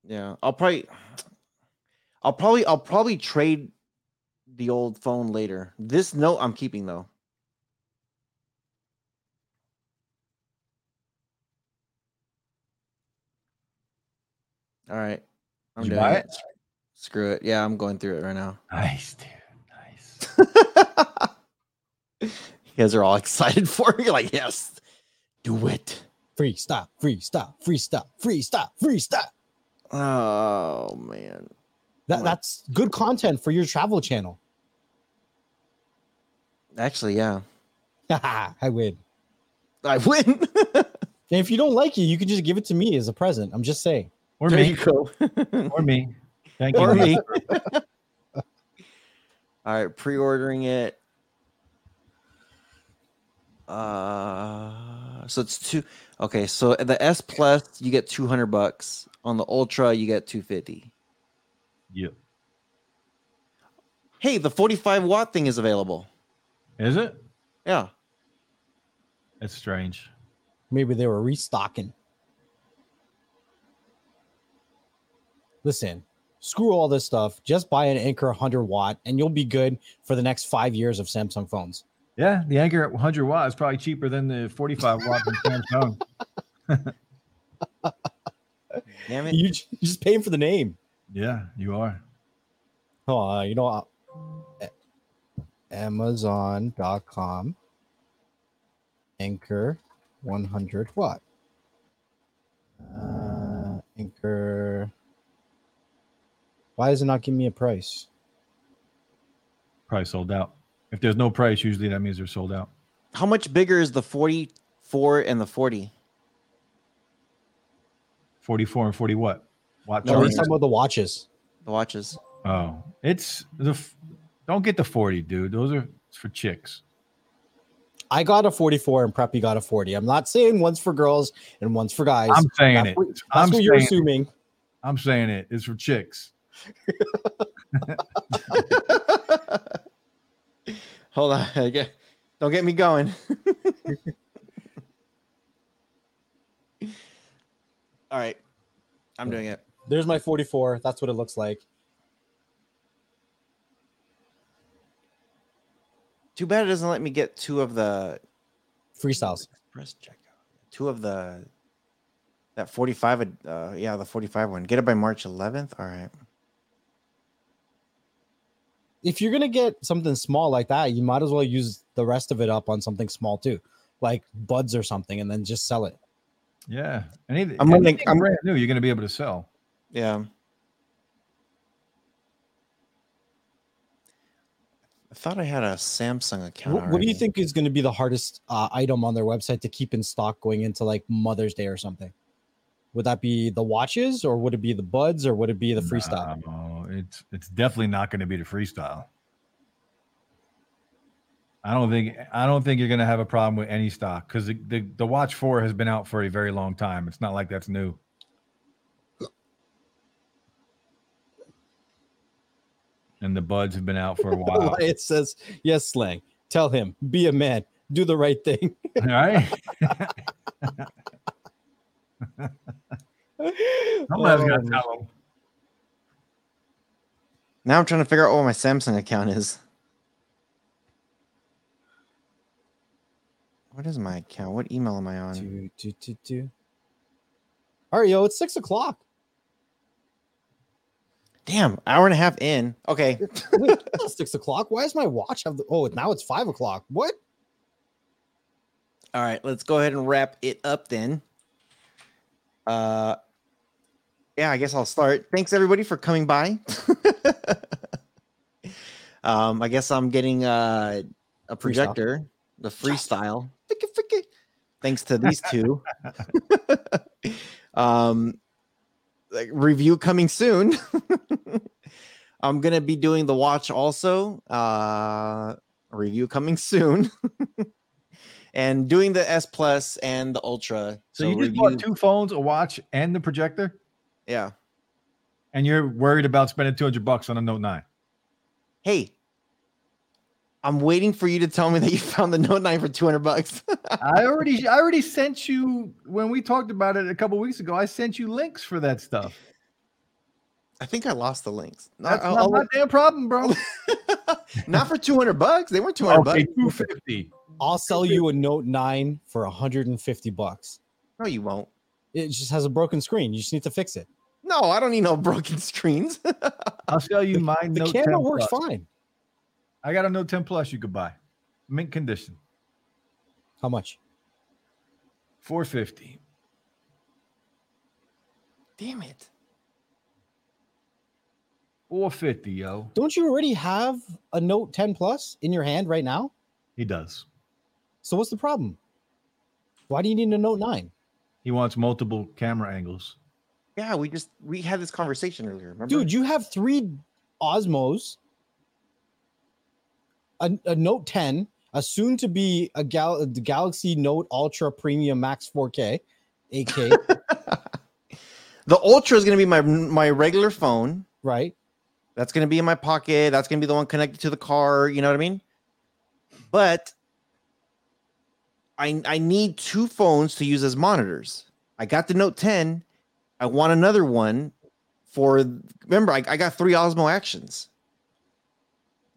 Yeah, I'll probably trade the old phone later. This Note I'm keeping though. All right, I'm doing it. Screw it. Yeah, I'm going through it right now. Nice, dude. Nice. You guys are all excited for it. You're like, yes, do it. Freestyle, freestyle, freestyle, freestyle, freestyle. Oh man. That's good content for your travel channel. Actually, yeah. I win. And if you don't like it, you can just give it to me as a present. I'm just saying. Or there me. You go. Or me. Thank you. Or me. All right. Pre-ordering it. So it's two. Okay, so the S Plus you get $200. On the Ultra you get $250. Yep. Hey, the 45 watt thing is available. Is it? Yeah. That's strange. Maybe they were restocking. Listen, screw all this stuff. Just buy an Anker 100 watt and you'll be good for the next 5 years of Samsung phones. Yeah, the Anker at 100 watt is probably cheaper than the 45 watt from Samsung. Damn it. You're just paying for the name. Yeah, you are. Oh, you know, Amazon.com Anker 100 watt. Anker. Why is it not giving me a price? Probably sold out. If there's no price, usually that means they're sold out. How much bigger is the 44 and the 40? 44 and 40 what? Watch no, we're talking about the watches. The watches. Oh, it's the. Don't get the 40, dude. Those are for chicks. I got a 44 and Preppy got a 40. I'm not saying one's for girls and one's for guys. I'm saying that's it. What, that's I'm what saying you're assuming. It. I'm saying it. It's for chicks. Hold on. Don't get me going. All right. I'm doing it. There's my 44. That's what it looks like. Too bad it doesn't let me get two of the freestyles. Express checkout. Two of the that 45. Yeah, the 45 one. Get it by March 11th. All right. If you're gonna get something small like that, you might as well use the rest of it up on something small too, like buds or something, and then just sell it. Yeah, I'm brand new. You're gonna be able to sell. Yeah. I thought I had a Samsung account. What do you think is going to be the hardest item on their website to keep in stock going into like Mother's Day or something? Would that be the watches, or would it be the buds, or would it be the freestyle? No, it's definitely not going to be the freestyle. I don't think you're going to have a problem with any stock because the Watch 4 has been out for a very long time. It's not like that's new. And the buds have been out for a while. It says, yes, slang. Tell him, be a man. Do the right thing. All right. Somebody's got to tell him. Now I'm trying to figure out what my Samsung account is. What is my account? What email am I on? All right, yo, it's 6:00. Damn, hour and a half in. Okay. Wait, 6:00. Why is my watch have now it's 5:00. What? All right, let's go ahead and wrap it up then. Yeah, I guess I'll start. Thanks everybody for coming by. I guess I'm getting a projector, the freestyle. Thanks to these two. Like review coming soon. I'm gonna be doing the watch also. Review coming soon, and doing the S Plus and the Ultra. So you just bought two phones, a watch, and the projector. Yeah, and you're worried about spending $200 on a Note 9. Hey, I'm waiting for you to tell me that you found the Note 9 for $200. I already sent you, when we talked about it a couple weeks ago, I sent you links for that stuff. I think I lost the links. That's not my damn problem, bro. Not for $200. They weren't $200. Okay, $250. I'll sell you a Note 9 for $150. No, you won't. It just has a broken screen. You just need to fix it. No, I don't need no broken screens. I'll sell you my Note 10 Plus. The camera works fine. I got a Note 10 Plus you could buy. Mint condition. How much? $450. Damn it. $450, yo. Don't you already have a Note 10 Plus in your hand right now? He does. So what's the problem? Why do you need a Note 9? He wants multiple camera angles. Yeah, we had this conversation earlier. Remember? Dude, you have 3 Osmos. A Note 10, a soon-to-be a Galaxy Note Ultra Premium Max 4K, 8K. The Ultra is going to be my regular phone. Right. That's going to be in my pocket. That's going to be the one connected to the car. You know what I mean? But I need two phones to use as monitors. I got the Note 10. I want another one for... Remember, I got three Osmo Actions.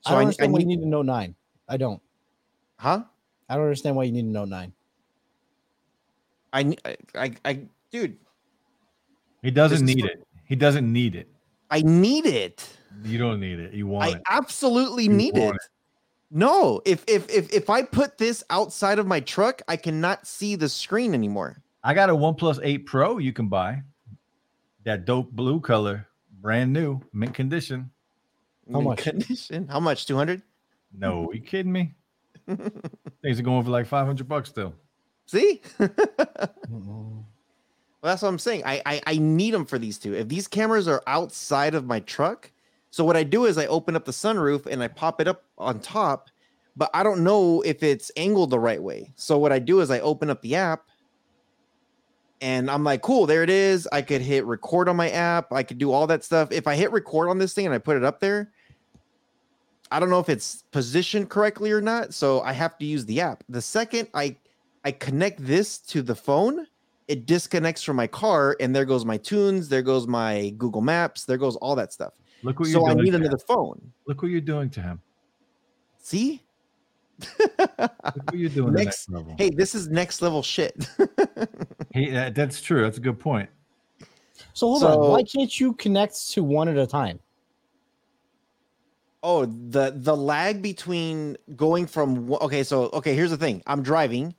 So I don't understand why you need a Note 9. I don't. Huh? I don't understand why you need a Note 9. Dude. He doesn't need it. He doesn't need it. I need it. You don't need it. You want it. I absolutely need it. No, if I put this outside of my truck, I cannot see the screen anymore. I got a OnePlus 8 Pro you can buy. That dope blue color, brand new, mint condition. How much? 200? No, you kidding me? Things are going for like $500 still. See? Well, that's what I'm saying. I need them for these two. If these cameras are outside of my truck, so what I do is I open up the sunroof and I pop it up on top, but I don't know if it's angled the right way. So what I do is I open up the app and I'm like, cool, there it is. I could hit record on my app. I could do all that stuff. If I hit record on this thing and I put it up there, I don't know if it's positioned correctly or not. So I have to use the app. The second I connect this to the phone, it disconnects from my car and there goes my tunes. There goes my Google Maps. There goes all that stuff. Look what you're doing. So I need another phone. Look what you're doing to him. See? Look what you're doing. Next level. Hey, this is next level shit. Hey, that's true. That's a good point. So hold on. Why can't you connect to one at a time? Oh, the lag between going from here's the thing. I'm driving.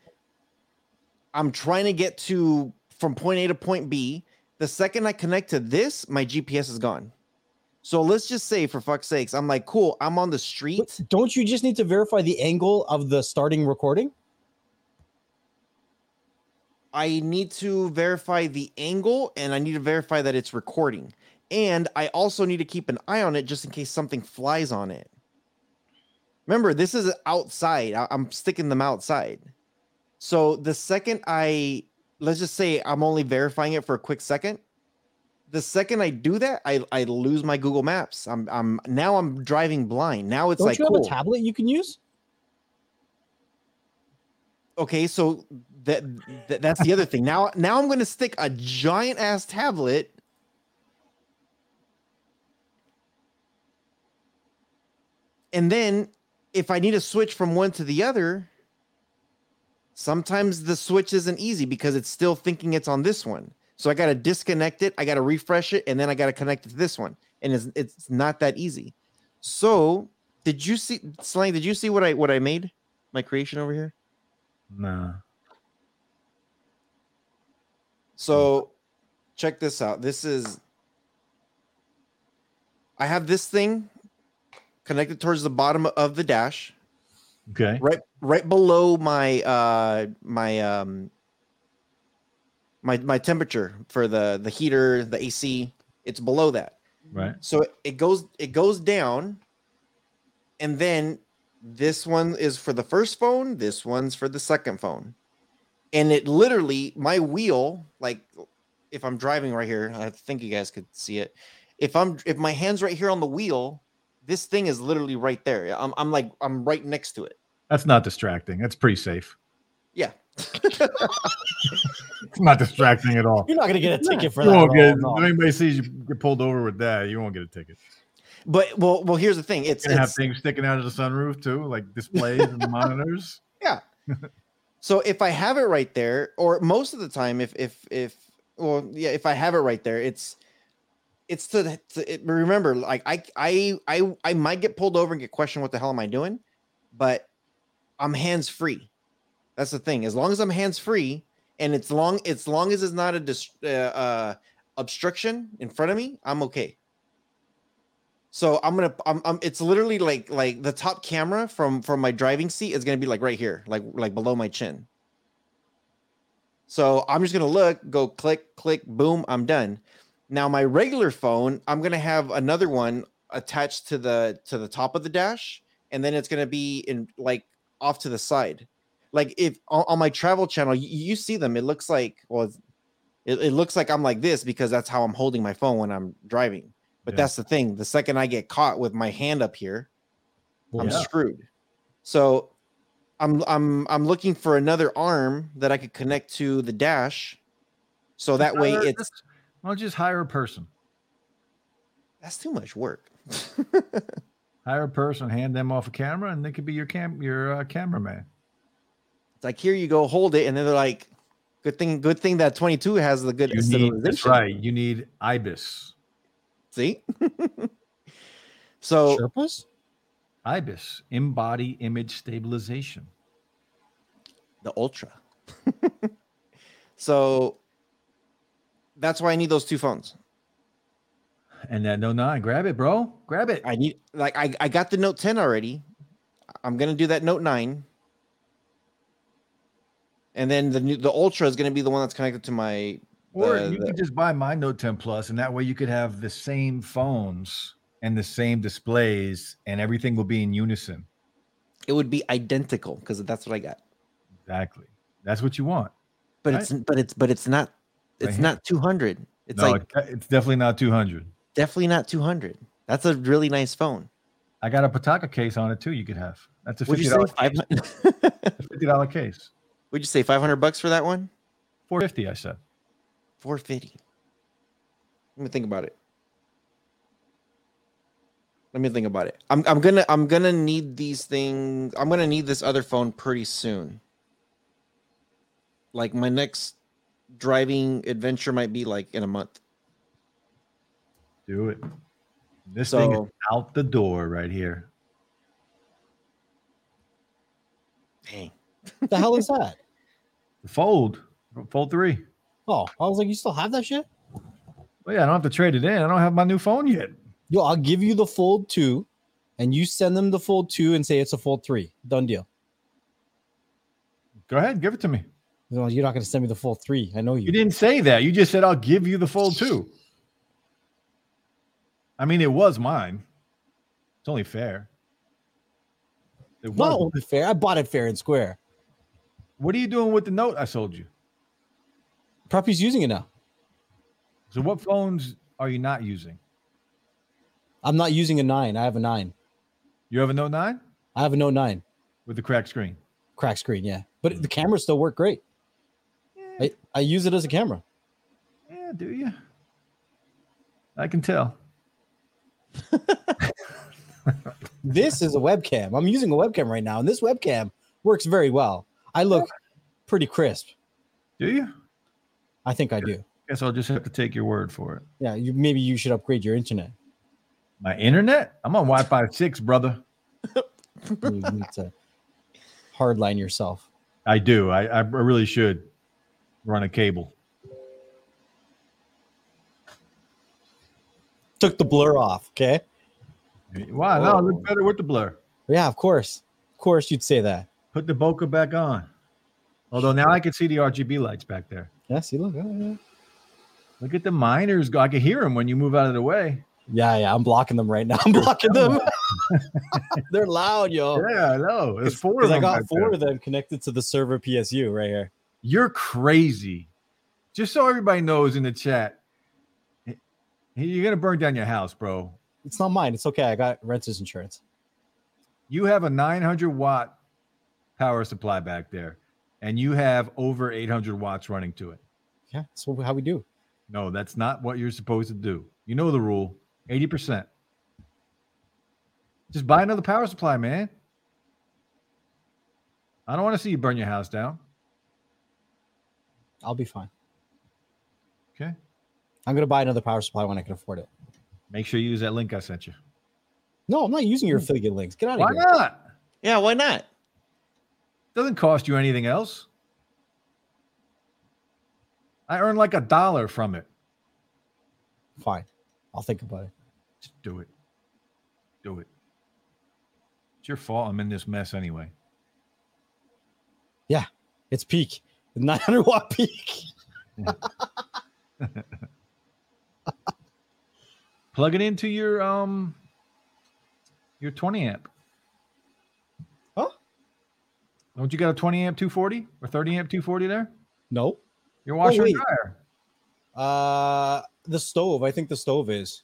I'm trying to get from point A to point B. The second I connect to this, my GPS is gone. So let's just say, for fuck's sakes, I'm like, cool, I'm on the street. But don't you just need to verify the angle of the starting recording? I need to verify the angle, and I need to verify that it's recording. And I also need to keep an eye on it just in case something flies on it. Remember, this is outside. I'm sticking them outside. So the second let's just say I'm only verifying it for a quick second. The second I do that, I lose my Google Maps. I'm now driving blind. Now it's like, don't you have a tablet you can use? Okay, so that's the other thing. Now I'm going to stick a giant ass tablet. And then if I need to switch from one to the other, sometimes the switch isn't easy because it's still thinking it's on this one. So I got to disconnect it, I got to refresh it, and then I got to connect it to this one. And it's not that easy. So did you see, Slang, did you see what I made? My creation over here? Nah. So check this out. I have this thing connected towards the bottom of the dash. Okay. Right below my temperature for the heater, the AC, it's below that. Right. So it goes down, and then this one is for the first phone, this one's for the second phone. And it literally, my wheel, like if I'm driving right here, I think you guys could see it. If my hand's right here on the wheel, this thing is literally right there. I'm right next to it. That's not distracting. That's pretty safe. Yeah. It's not distracting at all. You're not gonna get a ticket for that. If anybody sees you get pulled over with that, you won't get a ticket. But well, here's the thing: it's have things sticking out of the sunroof too, like displays and monitors. Yeah. So if I have it right there, or most of the time, if I have it right there, remember, like I might get pulled over and get questioned what the hell am I doing, but I'm hands free. That's the thing. As long as I'm hands free, and as long as it's not a obstruction in front of me, I'm okay. So it's literally like the top camera from my driving seat is gonna be like right here, like below my chin. So I'm just gonna look, go click, click, boom, I'm done. Now my regular phone, I'm gonna have another one attached to the top of the dash, and then it's gonna be in like off to the side. Like if on my Travel Channel, you see them. It looks like, well, it looks like I'm like this because that's how I'm holding my phone when I'm driving. But that's the thing. The second I get caught with my hand up here, I'm screwed. So I'm looking for another arm that I could connect to the dash. So that way it's. Why don't you just hire a person? That's too much work. Hire a person, hand them off a camera, and they could be your cameraman. It's like, here you go, hold it, and then they're like, good thing that 22 has the good stabilization. That's right. You need IBIS. See? So Sherpas? IBIS, in-body image stabilization. The Ultra. So that's why I need those two phones. And that Note 9, grab it, bro. Grab it. I need, like, I got the Note 10 already. I'm gonna do that Note 9. And then the Ultra is gonna be the one that's connected to my. Or you could just buy my Note 10 Plus, and that way you could have the same phones and the same displays, and everything will be in unison. It would be identical because that's what I got. Exactly, that's what you want. But right? it's not. It's not 200. It's no, like it's definitely not 200. Definitely not 200. That's a really nice phone. I got a Pitaka case on it too. You could have. That's a $50 case. Would you say $500 for that one? $450, I said. $450. Let me think about it. I'm gonna need these things. I'm gonna need this other phone pretty soon. Like my next driving adventure might be like in a month. Do it. This thing is out the door right here. Dang. The hell is that? The Fold 3. Oh, I was like, you still have that shit? Well, yeah, I don't have to trade it in. I don't have my new phone yet. Yo, I'll give you the Fold 2, and you send them the Fold 2 and say it's a Fold 3. Done deal. Go ahead. Give it to me. No, you're not going to send me the Fold 3. I know you. You didn't say that. You just said, I'll give you the Fold 2. I mean, it was mine. It's only fair. It not only fair. I bought it fair and square. What are you doing with the Note I sold you? Preppy's using it now. So what phones are you not using? I'm not using a 9. I have a 9. You have a Note 9? I have a Note 9. With the cracked screen? Cracked screen, yeah. But the cameras still work great. Yeah. I use it as a camera. Yeah, do you? I can tell. This is a webcam. I'm using a webcam right now, and this webcam works very well. I look pretty crisp. Do you? I think I do. Guess I'll just have to take your word for it. Yeah, maybe you should upgrade your internet. My internet? I'm on Wi-Fi 6, brother. You need to hardline yourself. I do. I really should run a cable. Took the blur off, okay? Wow, now I look better with the blur. Yeah, of course. Of course you'd say that. Put the bokeh back on. Although now I can see the RGB lights back there. Yeah, see, look. Oh, yeah. Look at the miners go. I can hear them when you move out of the way. Yeah. I'm blocking them right now. I'm blocking them. They're loud, yo. Yeah, I know. There's four of them. I got right four there. Of them connected to the server PSU right here. You're crazy. Just so everybody knows in the chat, you're going to burn down your house, bro. It's not mine. It's okay. I got renter's insurance. You have a 900-watt power supply back there, and you have over 800 watts running to it. Yeah, that's how we do. No, that's not what you're supposed to do. You know the rule, 80%. Just buy another power supply, man. I don't want to see you burn your house down. I'll be fine. Okay. I'm going to buy another power supply when I can afford it. Make sure you use that link I sent you. No, I'm not using your affiliate links. Get out of here. Why not? Yeah, why not? Doesn't cost you anything else. I earn like $1 from it. Fine. I'll think about it. Just do it. Do it. It's your fault I'm in this mess anyway. Yeah. It's peak. 900 watt peak. Plug it into your 20 amp. Huh? Don't you got a 20 amp 240 or 30 amp 240 there? No. Your washer and dryer. The stove. I think the stove is.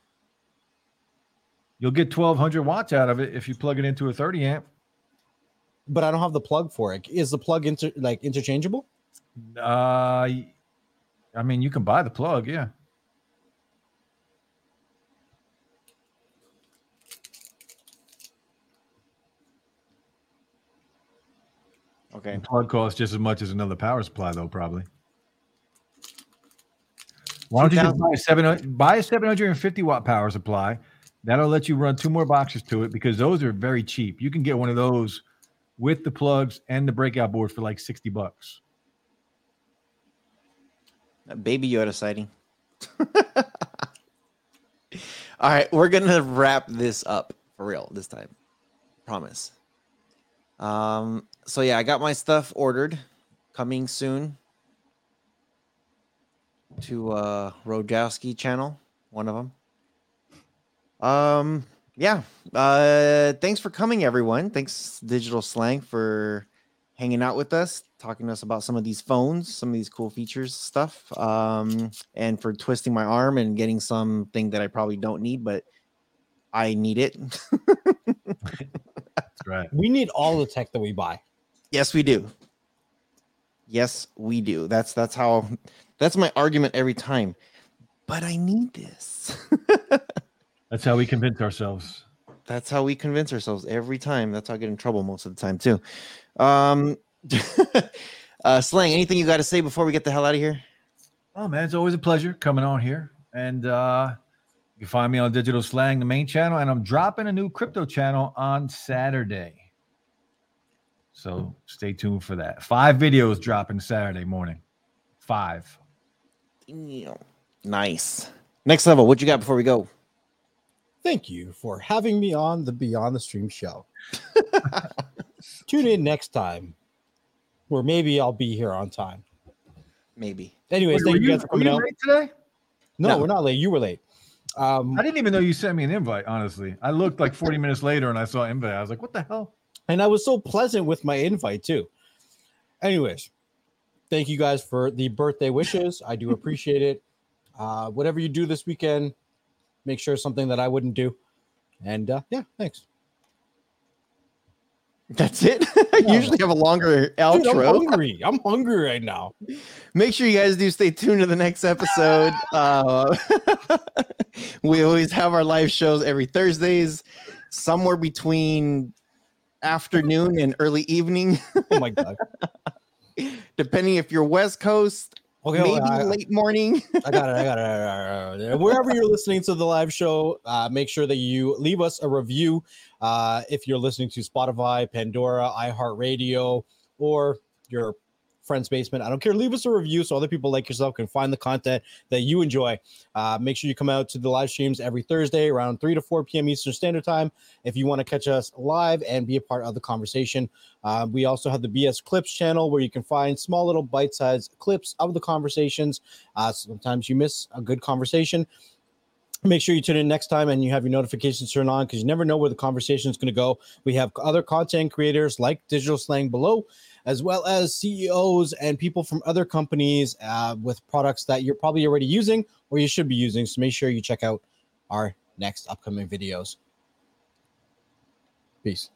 You'll get 1,200 watts out of it if you plug it into a 30 amp. But I don't have the plug for it. Is the plug interchangeable? I mean, you can buy the plug, yeah. Okay. The plug costs just as much as another power supply, though, probably. Why don't you just buy a 750 watt power supply? That'll let you run two more boxes to it because those are very cheap. You can get one of those with the plugs and the breakout board for like $60. A Baby Yoda sighting. All right, we're gonna wrap this up for real this time, promise. So yeah, I got my stuff ordered, coming soon to Rodowski channel, one of them. Yeah. Thanks for coming, everyone. Thanks, Digital Slang, for hanging out with us, talking to us about some of these phones, some of these cool features stuff, and for twisting my arm and getting something that I probably don't need, but I need it. That's right. We need all the tech that we buy. Yes, we do. Yes, we do. That's my argument every time. But I need this. That's how we convince ourselves. That's how we convince ourselves every time. That's how I get in trouble most of the time, too. Slang, anything you got to say before we get the hell out of here? Oh, man, it's always a pleasure coming on here. And you can find me on Digital Slang, the main channel. And I'm dropping a new crypto channel on Saturday. So stay tuned for that. 5 videos dropping Saturday morning. 5. Nice. Next Level, what you got before we go? Thank you for having me on the Beyond the Stream show. Tune in next time, or maybe I'll be here on time. Maybe. Anyways, thank you guys for coming out. Were you late today? No, we're not late. You were late. I didn't even know you sent me an invite, honestly. I looked like 40 minutes later and I saw an invite. I was like, what the hell? And I was so pleasant with my invite, too. Anyways, thank you guys for the birthday wishes. I do appreciate it. Whatever you do this weekend, make sure something that I wouldn't do. And yeah, thanks. That's it. I usually have a longer outro. Dude, I'm hungry right now. Make sure you guys do stay tuned to the next episode. We always have our live shows every Thursdays, somewhere between afternoon and early evening. Oh, my God. Depending if you're West Coast. Okay, maybe late morning. I got it. Wherever you're listening to the live show, make sure that you leave us a review. If you're listening to Spotify, Pandora, iHeartRadio, or your friend's basement, I don't care. Leave us a review so other people like yourself can find the content that you enjoy. Make sure you come out to the live streams every Thursday around 3 to 4 p.m. Eastern Standard Time if you want to catch us live and be a part of the conversation. We also have the BS Clips channel where you can find small little bite-sized clips of the conversations. Sometimes you miss a good conversation. Make sure you tune in next time and you have your notifications turned on because you never know where the conversation is going to go. We have other content creators like Digital Slang below, as well as CEOs and people from other companies with products that you're probably already using or you should be using. So make sure you check out our next upcoming videos. Peace.